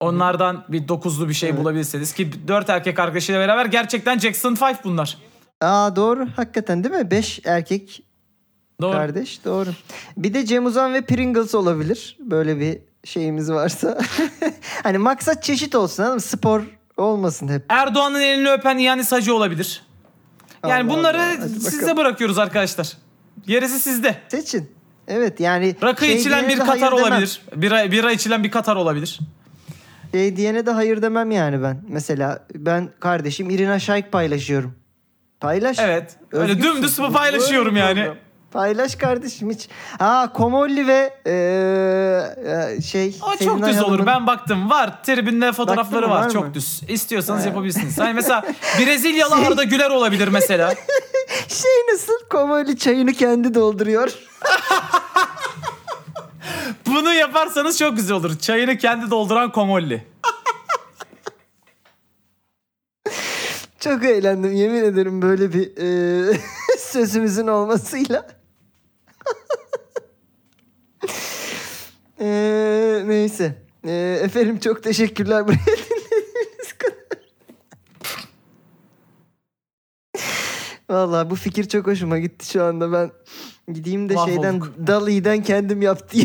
Onlardan bir dokuzlu bir şey evet. bulabilirseniz ki dört erkek arkadaşıyla beraber gerçekten Jackson beş bunlar. Aa doğru, hakikaten değil mi? beş erkek doğru. kardeş, doğru. Bir de Cem Uzan ve Pringles olabilir. Böyle bir şeyimiz varsa. Hani maksat çeşit olsun hanım. Spor olmasın hep. Erdoğan'ın elini öpen yani sacı olabilir. Yani Allah bunları Allah, size bırakıyoruz arkadaşlar. Gerisi sizde. Seçin. Evet yani. Rakı şey içilen bir Katar olabilir. Bira, bira içilen bir Katar olabilir. Şey diyene de hayır demem yani ben. Mesela ben kardeşim İrina Şayk paylaşıyorum. Paylaş. Evet. Öyle Özgürsün. Dümdüz mü paylaşıyorum Özgür yani. Program. Paylaş kardeşim hiç. Ha Komolli ve ee, şey. O çok düz olur. Hanım'ın... Ben baktım var. Tribünde fotoğrafları baktım, var. var. Çok düz. İstiyorsanız ha. yapabilirsiniz. Yani mesela Brezilyalı şey... Arda Güler olabilir mesela. Şey nasıl? Komolli çayını kendi dolduruyor. Bunu yaparsanız çok güzel olur. Çayını kendi dolduran Komolli. Çok eğlendim. Yemin ederim böyle bir e, sözümüzün olmasıyla. Ee, neyse. Ee, efendim çok teşekkürler buraya dinlediğiniz kadar. Vallahi bu fikir çok hoşuma gitti şu anda. Ben gideyim de Vah şeyden olduk. Dali'den kendim yaptım.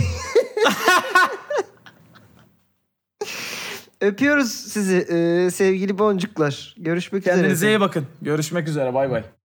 Öpüyoruz sizi ee, sevgili boncuklar. Görüşmek Kendinize üzere. Kendinize iyi bakın. Görüşmek üzere. Bay bay.